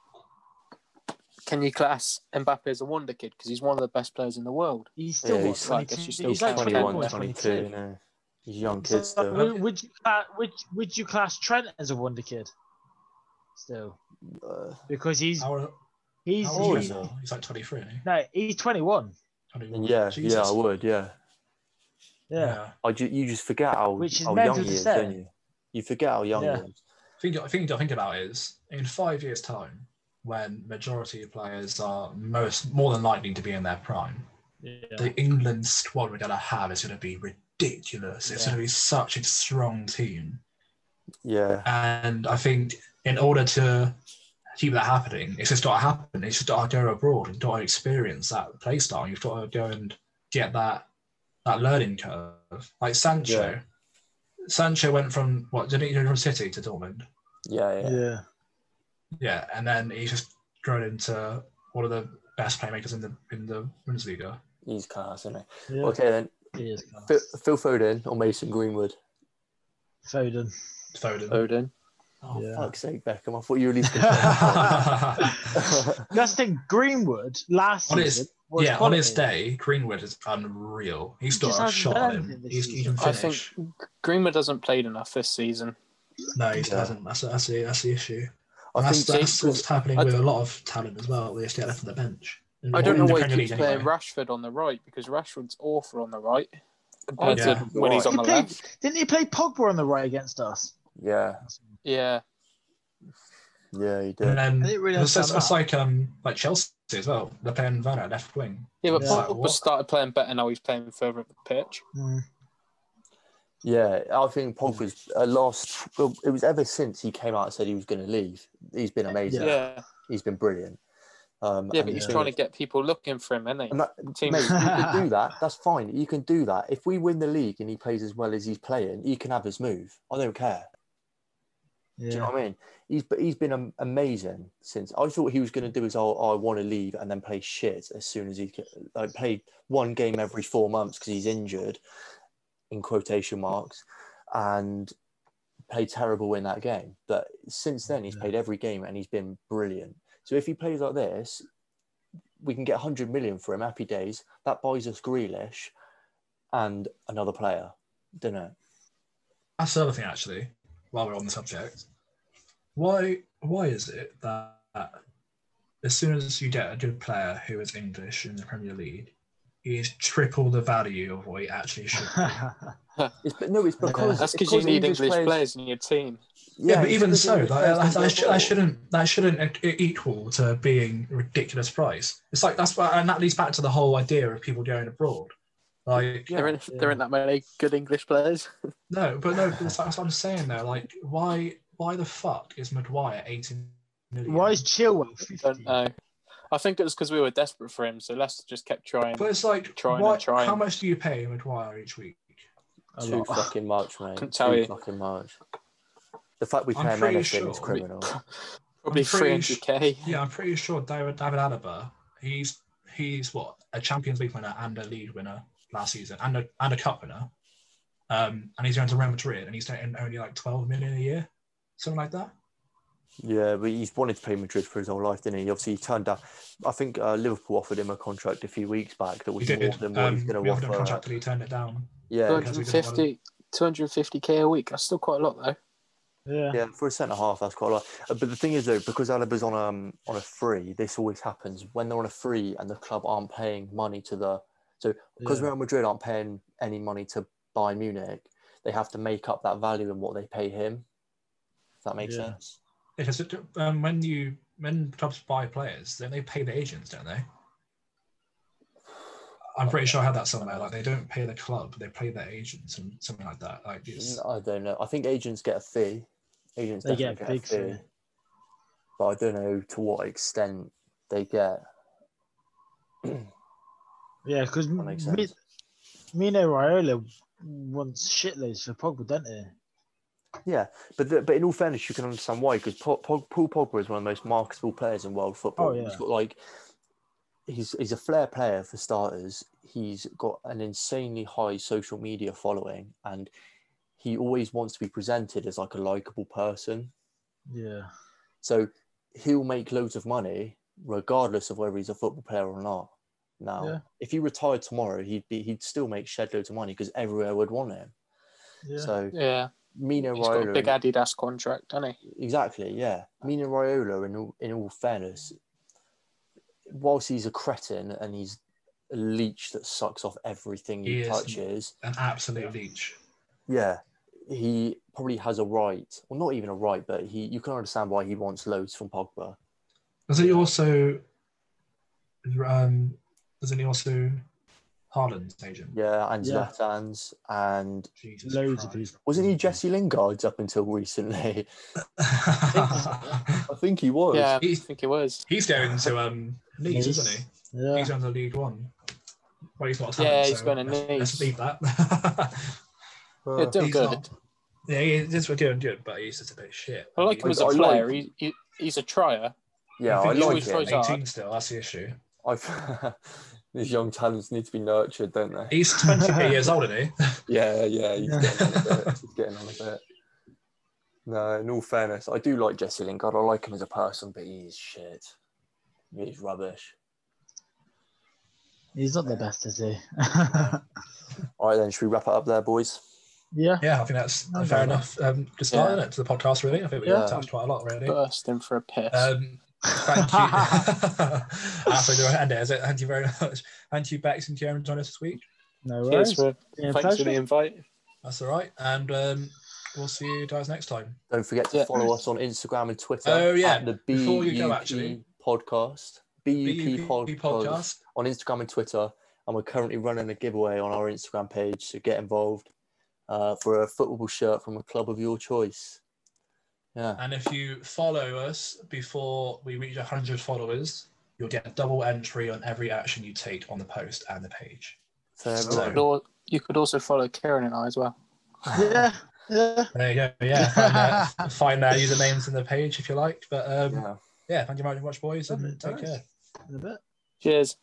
Can you class Mbappe as a wonder kid? Because he's one of the best players in the world. He's still he's 21, 22. You know, he's young kids still. Would you class Trent as a wonder kid? Still, because he's like 23. No, he's 21. Yeah, Jesus. Yeah, I would. Yeah. You just forget how young he is, don't you? You forget how young he is. I think about it is in 5 years' time, when majority of players are more than likely to be in their prime, the England squad we're going to have is going to be ridiculous. It's going to be such a strong team. Yeah, and I think in order to keep that happening, it's just got to happen. It's just got to go abroad and got to experience that play style. You've got to go and get that learning curve. Like Sancho, Sancho went from didn't he go from City to Dortmund? Yeah, and then he's just grown into one of the best playmakers in the Bundesliga. He's class, isn't he? Yeah. Okay, then. He is class. Phil Foden or Mason Greenwood? Foden. Oh, fuck's sake, Beckham. I thought you were at least That's the thing. Greenwood, last season... on his day, Greenwood is unreal. He's got a shot at him. He can finish. I think Greenwood hasn't played enough this season. No, he hasn't. That's the issue. I think that's what's happening with a lot of talent as well. They just get left on the bench. I don't know why he keeps playing Rashford on the right, because Rashford's awful on the right compared to when he's on the left. Didn't he play Pogba on the right against us? Yeah. Yeah, he did. And then it's like Chelsea as well. They're playing Werner left wing. Yeah, but Pogba started playing better now. He's playing further up the pitch. Mm. Yeah, I think Pogba's it was ever since he came out and said he was going to leave. He's been amazing. Yeah, he's been brilliant. But he's trying to get people looking for him, isn't he? Mate, you can do that. That's fine. You can do that. If we win the league and he plays as well as he's playing, he can have his move. I don't care. Yeah. Do you know what I mean? He's been amazing since. I thought he was going to do his I want to leave and then play shit as soon as he could. Like, play one game every 4 months because he's injured, in quotation marks, and played terrible in that game. But since then, he's played every game and he's been brilliant. So if he plays like this, we can get 100 million for him, happy days. That buys us Grealish and another player. Don't know. That's the other thing, actually, while we're on the subject. Why is it that as soon as you get a good player who is English in the Premier League, he is triple the value of what he actually should be? It's because that's because you need English players in your team. Yeah, but even so, that shouldn't equal to being a ridiculous price. It's like and that leads back to the whole idea of people going abroad. Like there aren't that many good English players. But that's what I'm saying though. Like, why the fuck is Maguire 18 million? Why is Chilwell 50? I don't know. I think it was because we were desperate for him, so Leicester just kept trying. But it's like, trying. How much do you pay Maguire each week? Too fucking much, mate. Couldn't tell you. Fucking much. The fact we pay him anything is criminal. Probably 300k. Yeah, I'm pretty sure David Alaba, he's a Champions League winner and a league winner last season and a cup winner. And he's going to Real Madrid and he's getting only like 12 million a year, something like that. Yeah, but he's wanted to play Madrid for his whole life, didn't he? Obviously, he turned down. I think Liverpool offered him a contract a few weeks back that was more than what he's going to offer. Contract, he turned it down. Yeah, 250k a week. That's still quite a lot, though. Yeah, for a centre half, that's quite a lot. But the thing is, though, because Alaba's on a free, this always happens when they're on a free and the club aren't paying money to the. So because Real Madrid aren't paying any money to Bayern Munich, they have to make up that value in what they pay him. If that makes sense. Because when clubs buy players, then they pay the agents, don't they? I'm pretty sure I had that somewhere. Like, they don't pay the club, they pay their agents and something like that. Like, it's... I don't know. I think agents get a fee. Agents definitely get a big fee. But I don't know to what extent they get. Yeah, because Mino Raiola wants shitloads for Pogba, don't he? Yeah, but in all fairness, you can understand why, because Paul Pogba is one of the most marketable players in world football. Oh, yeah. He's got, like, he's a flair player for starters. He's got an insanely high social media following, and he always wants to be presented as like a likeable person. Yeah. So he'll make loads of money regardless of whether he's a football player or not. Now, if he retired tomorrow, he'd still make shed loads of money because everywhere would want him. Yeah. So yeah. Mino Raiola. He's got a big Adidas contract, doesn't he? Exactly, yeah. Mino Raiola, in all fairness, whilst he's a cretin and he's a leech that sucks off everything he touches. An absolute leech. Yeah. He probably has a right. Well, not even a right, but you can understand why he wants loads from Pogba. Doesn't he also Haaland's agent? Yeah, and Zlatan's and loads of people. Wasn't he Jesse Lingard's up until recently? I think he was. Yeah, I think he was. He's going to Leeds, isn't he? Yeah. He's going to League One. Well, he's not a talent, he's going to Leeds. Let's leave that. They're doing good. We're doing good, but he's just a bit shit. I like him as a player. He's a trier. Yeah, I like him. He's 18 still, that's the issue. These young talents need to be nurtured, don't they? He's 23 years old, isn't he? Yeah, he's getting on a bit. No, in all fairness, I do like Jesse Lingard. I like him as a person, but he's shit. He's rubbish. He's not the best, is he? All right, then, should we wrap it up there, boys? Yeah. Yeah, I think that's fair enough. Just starting it to the podcast, really. I think we touched quite a lot, really. Bursting for a piss. Thank you. Thank you very much. Thank you, Bex and Jeremy, joining us this week. No worries. Thanks for the invite. That's all right. And we'll see you guys next time. Don't forget to follow us on Instagram and Twitter. Oh, yeah. The Before you go, actually. Podcast. BUP Podcast. On Instagram and Twitter. And we're currently running a giveaway on our Instagram page. So get involved for a football shirt from a club of your choice. Yeah. And if you follow us before we reach 100 followers, you'll get a double entry on every action you take on the post and the page. So you could also follow Kieran and I as well. Yeah. There you go. Yeah, find our usernames in the page if you like. But thank you very much, boys, and take care. In a bit. Cheers.